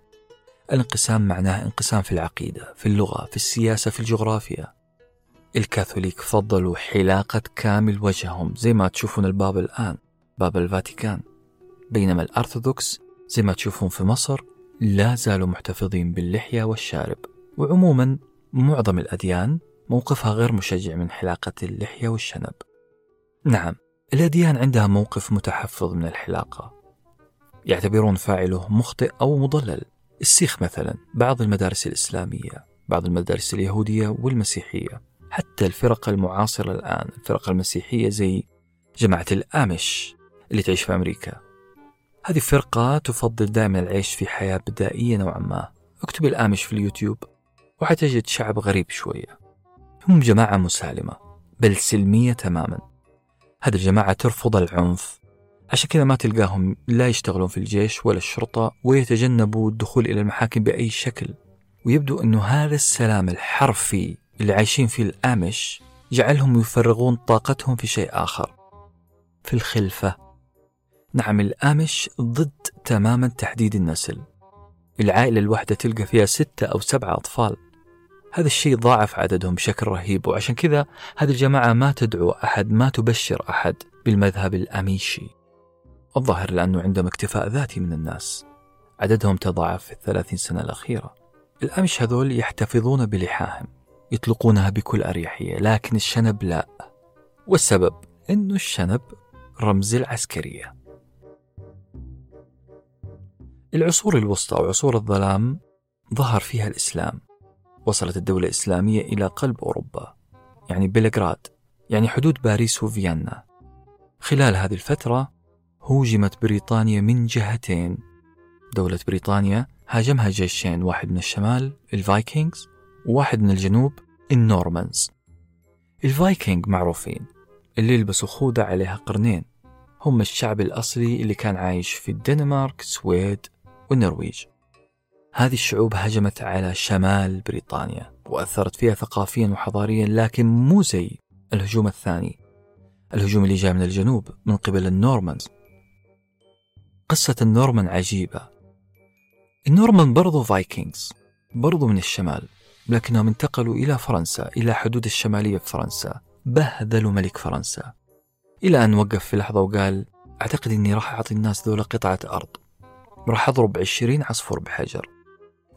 الانقسام معناه انقسام في العقيدة، في اللغة، في السياسة، في الجغرافيا. الكاثوليك فضلوا حلاقة كامل وجههم زي ما تشوفون الباب الآن، باب الفاتيكان، بينما الأرثوذكس زي ما تشوفون في مصر لا زالوا محتفظين باللحية والشارب. وعموما معظم الأديان موقفها غير مشجع من حلاقة اللحية والشنب. نعم، الأديان عندها موقف متحفظ من الحلاقة، يعتبرون فاعله مخطئ أو مضلل. السيخ مثلا، بعض المدارس الإسلامية، بعض المدارس اليهودية والمسيحية، حتى الفرق المعاصرة الآن، الفرق المسيحية زي جماعة الآمش اللي تعيش في أمريكا. هذه الفرقة تفضل دائما العيش في حياة بدائية نوعا ما. اكتب الآمش في اليوتيوب وحتجد شعب غريب شوية. هم جماعة مسالمة بل سلمية تماما. هذه الجماعة ترفض العنف، عشان كذا ما تلقاهم لا يشتغلون في الجيش ولا الشرطة، ويتجنبوا الدخول إلى المحاكم بأي شكل. ويبدو أنه هذا السلام الحرفي اللي عايشين فيه الآمش جعلهم يفرغون طاقتهم في شيء آخر، في الخلفة. نعم، الآمش ضد تماما تحديد النسل. العائلة الواحدة تلقى فيها ستة أو سبعة أطفال. هذا الشيء ضاعف عددهم بشكل رهيب، وعشان كذا هذه الجماعة ما تدعو أحد، ما تبشر أحد بالمذهب الأميشي. الظاهر لأنه عندهم اكتفاء ذاتي من الناس، عددهم تضاعف في الثلاثين سنة الأخيرة. الأمش هذول يحتفظون بلحاهم، يطلقونها بكل أريحية، لكن الشنب لا. والسبب أنه الشنب رمز العسكرية. العصور الوسطى وعصور الظلام ظهر فيها الإسلام. وصلت الدولة الإسلامية إلى قلب أوروبا، يعني بلغراد، يعني حدود باريس وفيينا. خلال هذه الفترة هوجمت بريطانيا من جهتين. دولة بريطانيا هاجمها جيشين، واحد من الشمال الفايكينجز، وواحد من الجنوب النورمانز. الفايكينج معروفين، اللي يلبسوا خوذة عليها قرنين، هم الشعب الأصلي اللي كان عايش في الدنمارك، السويد والنرويج. هذه الشعوب هجمت على شمال بريطانيا وأثرت فيها ثقافيا وحضاريا، لكن مو زي الهجوم الثاني، الهجوم اللي جاء من الجنوب من قبل النورمانز. قصة النورمان عجيبة. النورمان برضو فايكينجز، برضو من الشمال، لكنهم انتقلوا إلى فرنسا، إلى حدود الشمالية في فرنسا، بهذلوا ملك فرنسا، إلى أن وقف في لحظة وقال: أعتقد أني راح أعطي الناس ذولا قطعة أرض، راح أضرب عشرين عصفور بحجر.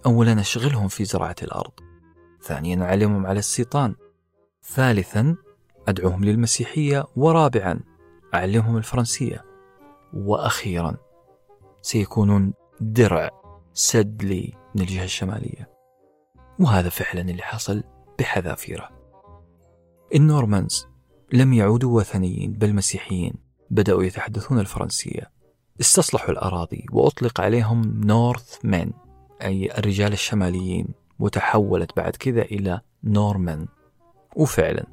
أولا أشغلهم في زراعة الأرض، ثانيا أعلمهم على السيطان، ثالثا أدعوهم للمسيحية، ورابعا أعلمهم الفرنسية، وأخيرا سيكونون درع سد لي من الجهة الشمالية. وهذا فعلا اللي حصل بحذافيره. النورمانز لم يعودوا وثنيين بل مسيحيين بدأوا يتحدثون الفرنسية. استصلحوا الأراضي وأطلق عليهم نورث مان أي الرجال الشماليين، وتحولت بعد كذا إلى نورمان. وفعلا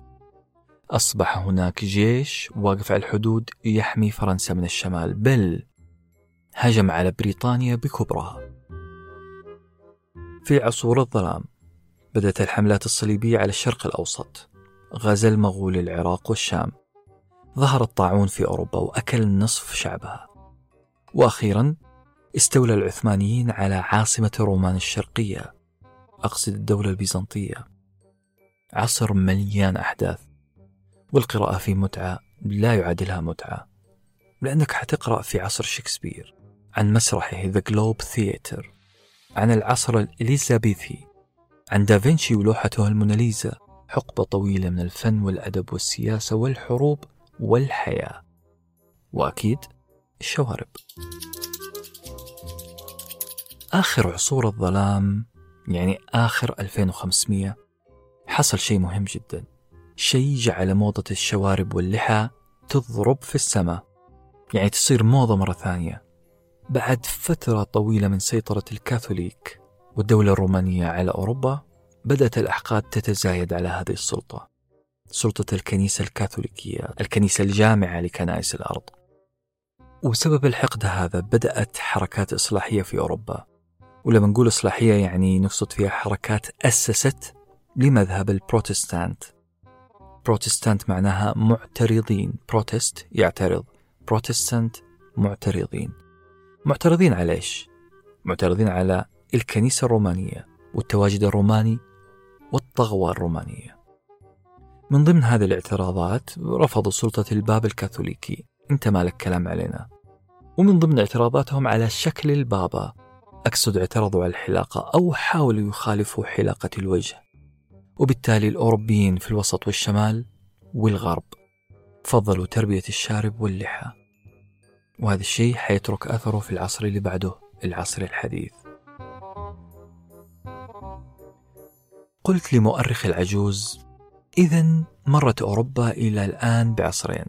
أصبح هناك جيش واقف على الحدود يحمي فرنسا من الشمال، بل هجم على بريطانيا بكبرها. في عصور الظلام بدأت الحملات الصليبية على الشرق الأوسط، غزا المغول العراق والشام، ظهر الطاعون في أوروبا وأكل نصف شعبها، وأخيرا استولى العثمانيين على عاصمة رومان الشرقية، أقصد الدولة البيزنطية. عصر مليان أحداث، والقراءة فيه متعة لا يعادلها متعة، لأنك حتقرأ في عصر شكسبير عن مسرحه The Globe Theatre، عن العصر الإليزابيثي، عن دافنشي ولوحته الموناليزا، حقبة طويلة من الفن والأدب والسياسة والحروب والحياة، وأكيد الشوارب. آخر عصور الظلام يعني آخر ألفين وخمسمية حصل شيء مهم جدا، شيء جعل موضة الشوارب واللحى تضرب في السماء، يعني تصير موضة مرة ثانية بعد فترة طويلة من سيطرة الكاثوليك والدولة الرومانية على أوروبا. بدأت الأحقاد تتزايد على هذه السلطة، سلطة الكنيسة الكاثوليكية، الكنيسة الجامعة لكنائس الأرض. وسبب الحقد هذا بدأت حركات إصلاحية في أوروبا، ولما نقول إصلاحية يعني نقصد فيها حركات أسست لمذهب البروتستانت. بروتستانت معناها معترضين، بروتست يعترض، بروتستانت معترضين. معترضين على إيش؟ معترضين على الكنيسة الرومانية والتواجد الروماني والطغوة الرومانية. من ضمن هذه الاعتراضات رفضوا سلطة الباب الكاثوليكي، انت مالك كلام علينا. ومن ضمن اعتراضاتهم على شكل البابا، أقصد اعترضوا على الحلاقة أو حاولوا يخالفوا حلاقة الوجه. وبالتالي الأوروبيين في الوسط والشمال والغرب فضلوا تربية الشارب واللحى، وهذا الشيء حيترك أثره في العصر اللي بعده، العصر الحديث. قلت لمؤرخ العجوز، إذن مرت أوروبا إلى الآن بعصرين،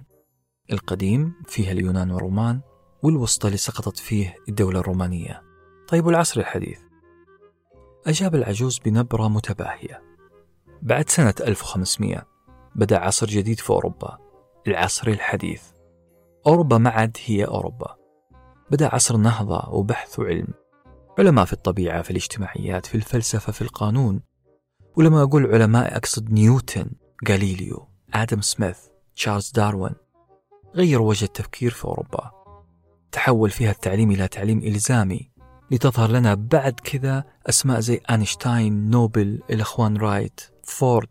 القديم فيها اليونان والرومان، والوسطى اللي سقطت فيه الدولة الرومانية. طيب والعصر الحديث؟ أجاب العجوز بنبرة متباهية، بعد سنة ألف وخمسمية بدأ عصر جديد في أوروبا، العصر الحديث. أوروبا ما عاد هي أوروبا، بدأ عصر نهضة وبحث وعلم، علماء في الطبيعة، في الاجتماعيات، في الفلسفة، في القانون. ولما أقول علماء أقصد نيوتن، غاليليو، آدم سميث، تشارلز داروين. غير وجه التفكير في أوروبا، تحول فيها التعليم إلى تعليم إلزامي، لتظهر لنا بعد كذا أسماء زي أينشتاين، نوبل، الأخوان رايت، فورد.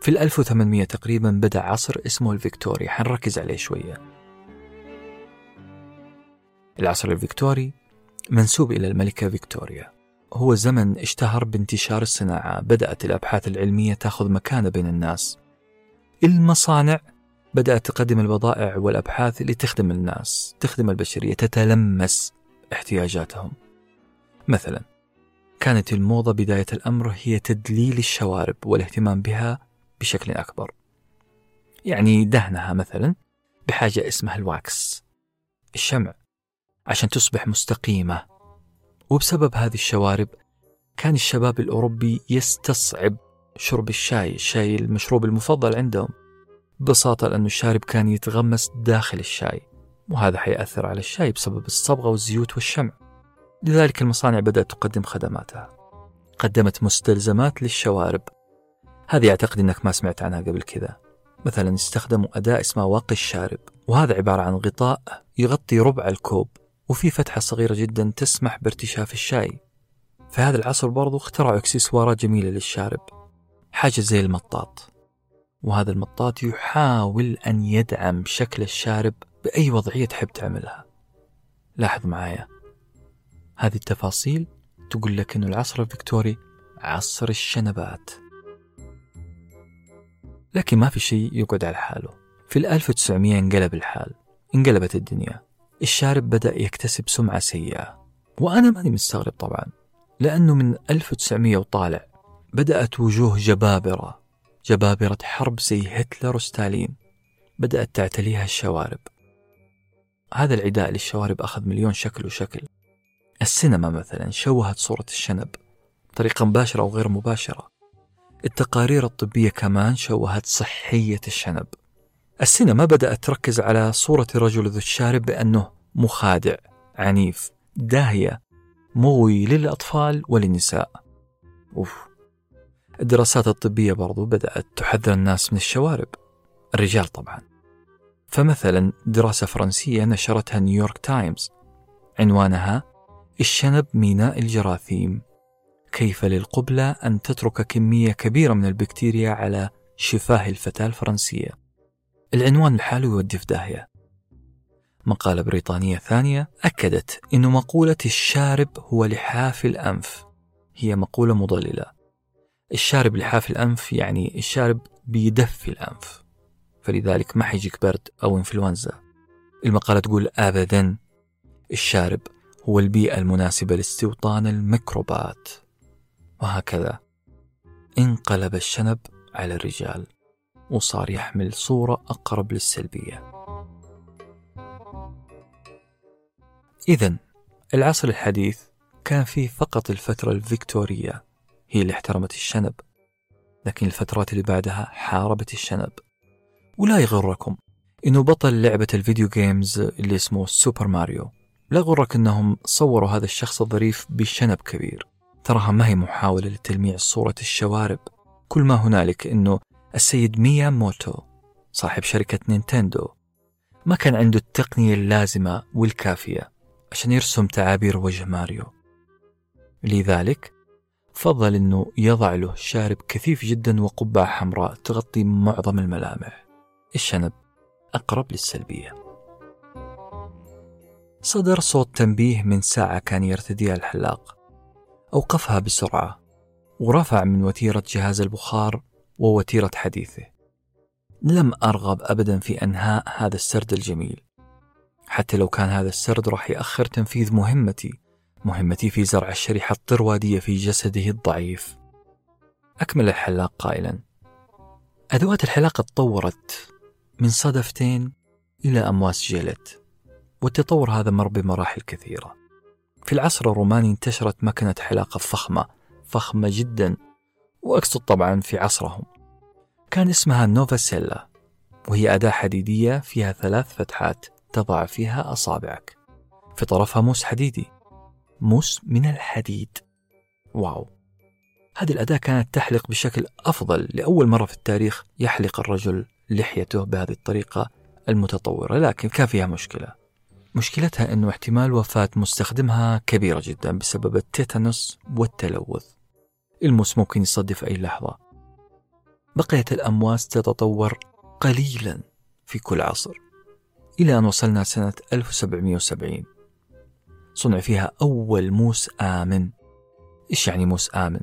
في ألف وثمانمية تقريبا بدأ عصر اسمه الفيكتوري، حنركز عليه شوية. العصر الفيكتوري منسوب إلى الملكة فيكتوريا، هو زمن اشتهر بانتشار الصناعة، بدأت الأبحاث العلمية تأخذ مكانة بين الناس، المصانع بدأت تقدم البضائع والأبحاث اللي تخدم الناس، تخدم البشرية، تتلمس احتياجاتهم. مثلا كانت الموضة بداية الأمر هي تدليل الشوارب والاهتمام بها بشكل أكبر، يعني دهنها مثلا بحاجة اسمها الواكس، الشمع، عشان تصبح مستقيمة. وبسبب هذه الشوارب كان الشباب الأوروبي يستصعب شرب الشاي، الشاي المشروب المفضل عندهم، ببساطة لأن الشارب كان يتغمس داخل الشاي، وهذا حيأثر على الشاي بسبب الصبغة والزيوت والشمع. لذلك المصانع بدأت تقدم خدماتها، قدمت مستلزمات للشوارب، هذه أعتقد أنك ما سمعت عنها قبل كذا. مثلا استخدموا أداة اسمها واقي الشارب، وهذا عبارة عن غطاء يغطي ربع الكوب وفي فتحة صغيرة جدا تسمح بارتشاف الشاي. في هذا العصر برضو اخترعوا اكسسوارات جميلة للشارب، حاجة زي المطاط، وهذا المطاط يحاول أن يدعم شكل الشارب بأي وضعية تحب تعملها. لاحظ معايا هذه التفاصيل تقول لك أنه العصر الفيكتوري عصر الشنبات. لكن ما في شيء يقعد على حاله، في الألف وتسعمية انقلب الحال، انقلبت الدنيا، الشارب بدأ يكتسب سمعة سيئة. وأنا ماني مستغرب طبعا، لأنه من ألف وتسعمية وطالع بدأت وجوه جبابرة، جبابرة حرب زي هتلر وستالين، بدأت تعتليها الشوارب. هذا العداء للشوارب أخذ مليون شكل وشكل. السينما مثلا شوهت صورة الشنب بطريقة مباشرة أو غير مباشرة. التقارير الطبية كمان شوهت صحية الشنب. السينما بدأت تركز على صورة الرجل ذو الشارب بأنه مخادع، عنيف، داهية، مغوي للأطفال وللنساء. أوف. الدراسات الطبية برضو بدأت تحذر الناس من الشوارب، الرجال طبعا. فمثلا دراسة فرنسية نشرتها نيويورك تايمز، عنوانها الشنب ميناء الجراثيم، كيف للقبلة أن تترك كمية كبيرة من البكتيريا على شفاه الفتاة الفرنسية. العنوان الحالي يودي في داهية. مقالة بريطانية ثانية أكدت أن مقولة الشارب هو لحاف الأنف هي مقولة مضللة. الشارب لحاف الأنف يعني الشارب بيدفي الأنف، فلذلك ما حيجيك برد أو إنفلونزا. المقالة تقول أبدا، الشارب هو البيئة المناسبة لاستوطان الميكروبات. وهكذا انقلب الشنب على الرجال وصار يحمل صورة أقرب للسلبية. إذن العصر الحديث كان فيه فقط الفترة الفيكتورية هي اللي احترمت الشنب، لكن الفترات اللي بعدها حاربت الشنب. ولا يغركم إنه بطل لعبة الفيديو جيمز اللي اسمه سوبر ماريو، لا غرك إنهم صوروا هذا الشخص الظريف بشنب كبير. تراها ما هي محاولة لتلميع صورة الشوارب، كل ما هنالك إنه السيد ميا موتو صاحب شركة نينتندو ما كان عنده التقنية اللازمة والكافية عشان يرسم تعابير وجه ماريو، لذلك فضل إنه يضع له شارب كثيف جدا وقبعة حمراء تغطي معظم الملامح. الشنب أقرب للسلبية. صدر صوت تنبيه من ساعة كان يرتديها الحلاق، أوقفها بسرعة ورفع من وتيرة جهاز البخار ووتيرة حديثه. لم أرغب أبدا في أنهاء هذا السرد الجميل، حتى لو كان هذا السرد راح يأخر تنفيذ مهمتي مهمتي في زرع الشريحة الطروادية في جسده الضعيف. أكمل الحلاق قائلا: أدوات الحلاقة تطورت من صدفتين إلى أمواس جيليت، والتطور هذا مر بمراحل كثيرة. في العصر الروماني انتشرت مكنة حلاقة فخمة فخمة جدا، وأقصد طبعا في عصرهم، كان اسمها نوفاسيلا، وهي أداة حديدية فيها ثلاث فتحات تضع فيها أصابعك، في طرفها موس حديدي، موس من الحديد. واو. هذه الأداة كانت تحلق بشكل أفضل، لأول مرة في التاريخ يحلق الرجل لحيته بهذه الطريقة المتطورة، لكن كان فيها مشكلة. مشكلتها أنه احتمال وفاة مستخدمها كبيرة جدا بسبب التيتانوس والتلوث، الموس ممكن يصدف أي لحظة. بقيت الأمواس تتطور قليلا في كل عصر، إلى أن وصلنا سنة ألف وسبعمائة وسبعين صنع فيها أول موس آمن. إيش يعني موس آمن؟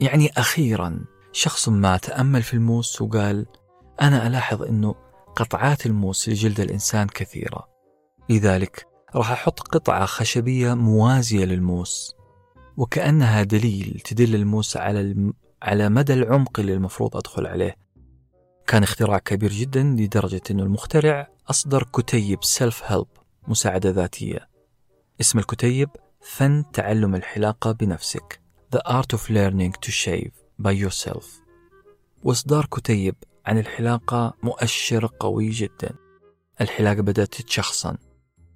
يعني أخيرا شخص ما تأمل في الموس وقال: أنا ألاحظ أنه قطعات الموس لجلد الإنسان كثيرة، لذلك راح أحط قطعة خشبية موازية للموس وكأنها دليل تدل الموس على الم... على مدى العمق اللي المفروض أدخل عليه. كان اختراع كبير جدا لدرجة أنه المخترع أصدر كتيب سيلف هيلب، مساعدة ذاتية. اسم الكتيب فن تعلم الحلاقة بنفسك، The Art of Learning to Shave by Yourself. وإصدار كتيب عن الحلاقة مؤشر قوي جدا. الحلاقة بدأت تتشخصن،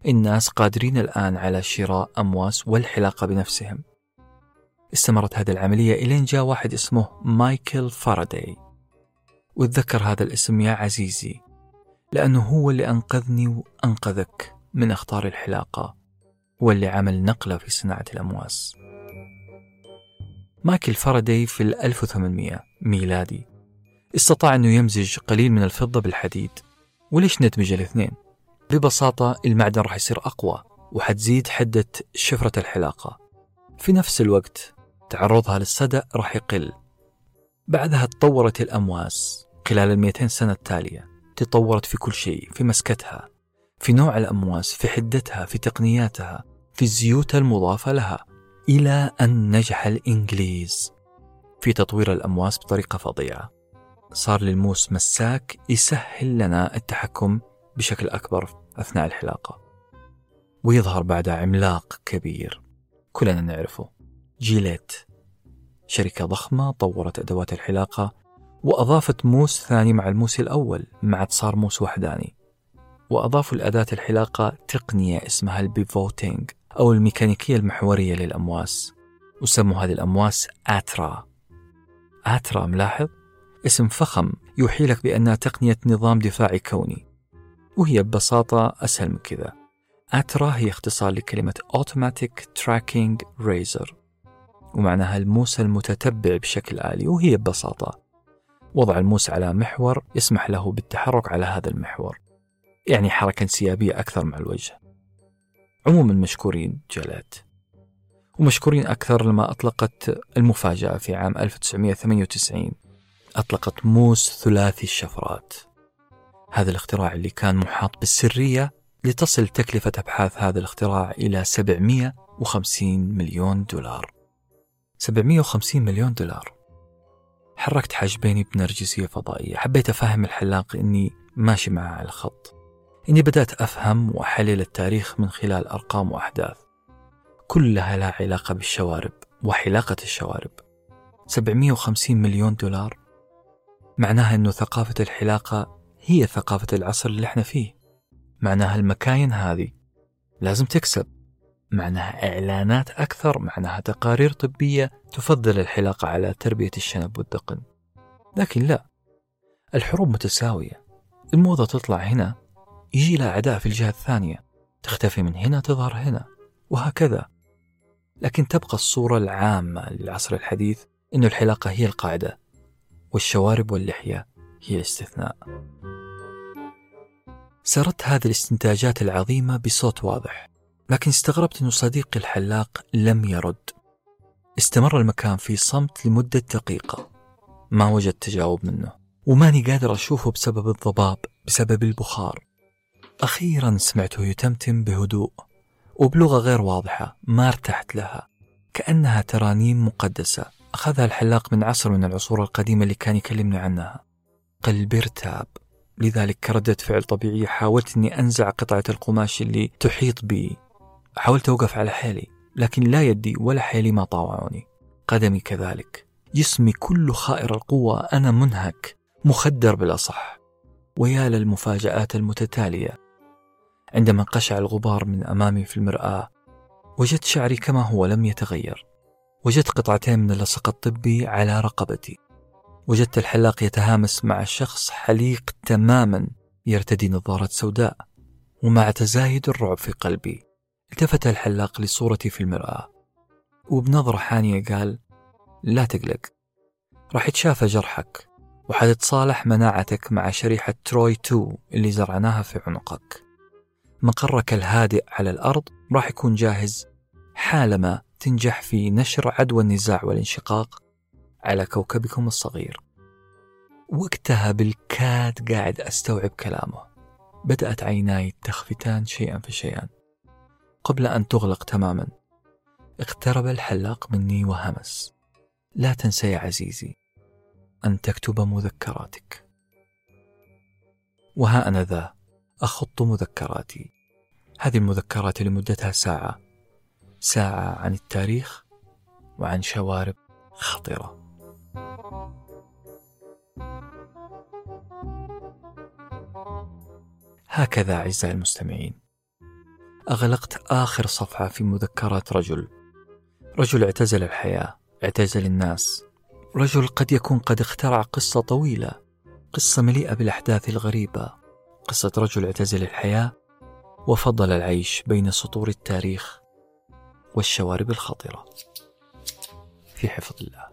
الناس قادرين الآن على شراء أمواس والحلاقة بنفسهم. استمرت هذه العملية إلين جاء واحد اسمه مايكل فاراداي، واتذكر هذا الاسم يا عزيزي لأنه هو اللي أنقذني وأنقذك من أخطار الحلاقة، واللي عمل نقلة في صناعة الأمواس. مايكل فاراداي في ألف وثمانمائة ميلادي استطاع أنه يمزج قليل من الفضة بالحديد. وليش ندمج الاثنين؟ ببساطة المعدن راح يصير أقوى وحتزيد حدة شفرة الحلاقة، في نفس الوقت تعرضها للصدأ راح يقل. بعدها تطورت الأمواس خلال المئتين سنة التالية، تطورت في كل شيء، في مسكتها، في نوع الأمواس، في حدتها، في تقنياتها، في الزيوت المضافة لها، إلى أن نجح الإنجليز في تطوير الأمواس بطريقة فظيعة. صار للموس مساك يسهل لنا التحكم بشكل أكبر أثناء الحلاقة. ويظهر بعدها عملاق كبير كلنا نعرفه، جيليت، شركة ضخمة طورت أدوات الحلاقة وأضافت موس ثاني مع الموس الأول، ما عاد صار موس وحداني. وأضافوا لأداة الحلاقة تقنية اسمها البيفوتينج أو الميكانيكية المحورية للأمواس، وسموا هذه الأمواس آترا. آترا ملاحظ؟ اسم فخم يوحيلك بأنها تقنية نظام دفاعي كوني، وهي ببساطة أسهل من كذا. آترا هي اختصار لكلمة Automatic Tracking Razor، ومعناها الموس المتتبع بشكل آلي، وهي ببساطة وضع الموس على محور يسمح له بالتحرك على هذا المحور، يعني حركة انسيابية أكثر مع الوجه. عموما مشكورين جلات، ومشكورين أكثر لما أطلقت المفاجأة في عام ألف وتسعمائة وثمانية وتسعين، أطلقت موس ثلاثي الشفرات، هذا الاختراع اللي كان محاط بالسرية، لتصل تكلفة أبحاث هذا الاختراع إلى سبعمائة وخمسين مليون دولار. سبعمائة وخمسين مليون دولار. حركت حاجبيني بنرجسية فضائية، حبيت أفهم الحلاق إني ماشي معه على الخط، إني بدأت أفهم وأحلل التاريخ من خلال أرقام وأحداث كلها لها علاقة بالشوارب وحلاقة الشوارب. سبعمائة وخمسين مليون دولار معناها أنه ثقافة الحلاقة هي ثقافة العصر اللي احنا فيه، معناها المكاين هذه لازم تكسب، معناها إعلانات أكثر، معناها تقارير طبية تفضل الحلاقة على تربية الشنب والدقن. لكن لا، الحروب متساوية، الموضة تطلع هنا يجي لها عداء في الجهة الثانية، تختفي من هنا تظهر هنا وهكذا. لكن تبقى الصورة العامة للعصر الحديث إنه الحلاقة هي القاعدة والشوارب واللحية هي الاستثناء. سردت هذه الاستنتاجات العظيمة بصوت واضح، لكن استغربت أن صديقي الحلاق لم يرد. استمر المكان في صمت لمدة دقيقة، ما وجدت تجاوب منه، وماني قادر أشوفه بسبب الضباب، بسبب البخار. أخيرا سمعته يتمتم بهدوء وبلغة غير واضحة ما ارتحت لها، كأنها ترانيم مقدسة أخذها الحلاق من عصر من العصور القديمة اللي كان يكلمنا عنها. قلبي ارتاب، لذلك كردة فعل طبيعية حاولت أني أنزع قطعة القماش اللي تحيط بي، حاولت أوقف على حالي، لكن لا يدي ولا حالي ما طاوعوني، قدمي كذلك، جسمي كله خائر القوة، أنا منهك مخدر بالأصح. ويا للمفاجآت المتتالية، عندما قشع الغبار من أمامي في المرآة وجدت شعري كما هو لم يتغير، وجدت قطعتين من اللصق الطبي على رقبتي، وجدت الحلاق يتهامس مع شخص حليق تماما يرتدي نظارة سوداء. ومع تزايد الرعب في قلبي التفت الحلاق لصورتي في المرآة، وبنظرة حانية قال: لا تقلق، راح يتشافى جرحك، وحتتصالح مناعتك مع شريحة تروي اثنين اللي زرعناها في عنقك. مقرك الهادئ على الأرض راح يكون جاهز حالما تنجح في نشر عدوى النزاع والانشقاق على كوكبكم الصغير. وقتها بالكاد قاعد أستوعب كلامه، بدأت عيناي تخفتان شيئا فشيئا قبل أن تغلق تماما. اقترب الحلاق مني وهمس: لا تنسى يا عزيزي أن تكتب مذكراتك. وها أنا ذا أخط مذكراتي، هذه المذكرات لمدتها ساعة، ساعة عن التاريخ وعن شوارب خطيرة. هكذا أعزائي المستمعين أغلقت آخر صفحة في مذكرات رجل، رجل اعتزل الحياة، اعتزل الناس، رجل قد يكون قد اخترع قصة طويلة، قصة مليئة بالأحداث الغريبة، قصة رجل اعتزل الحياة وفضل العيش بين سطور التاريخ والشوارب الخطرة. في حفظ الله.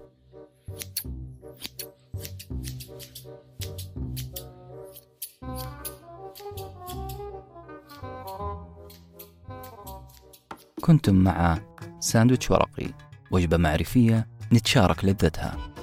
كنتم مع ساندويتش ورقي، وجبة معرفية نتشارك لذتها.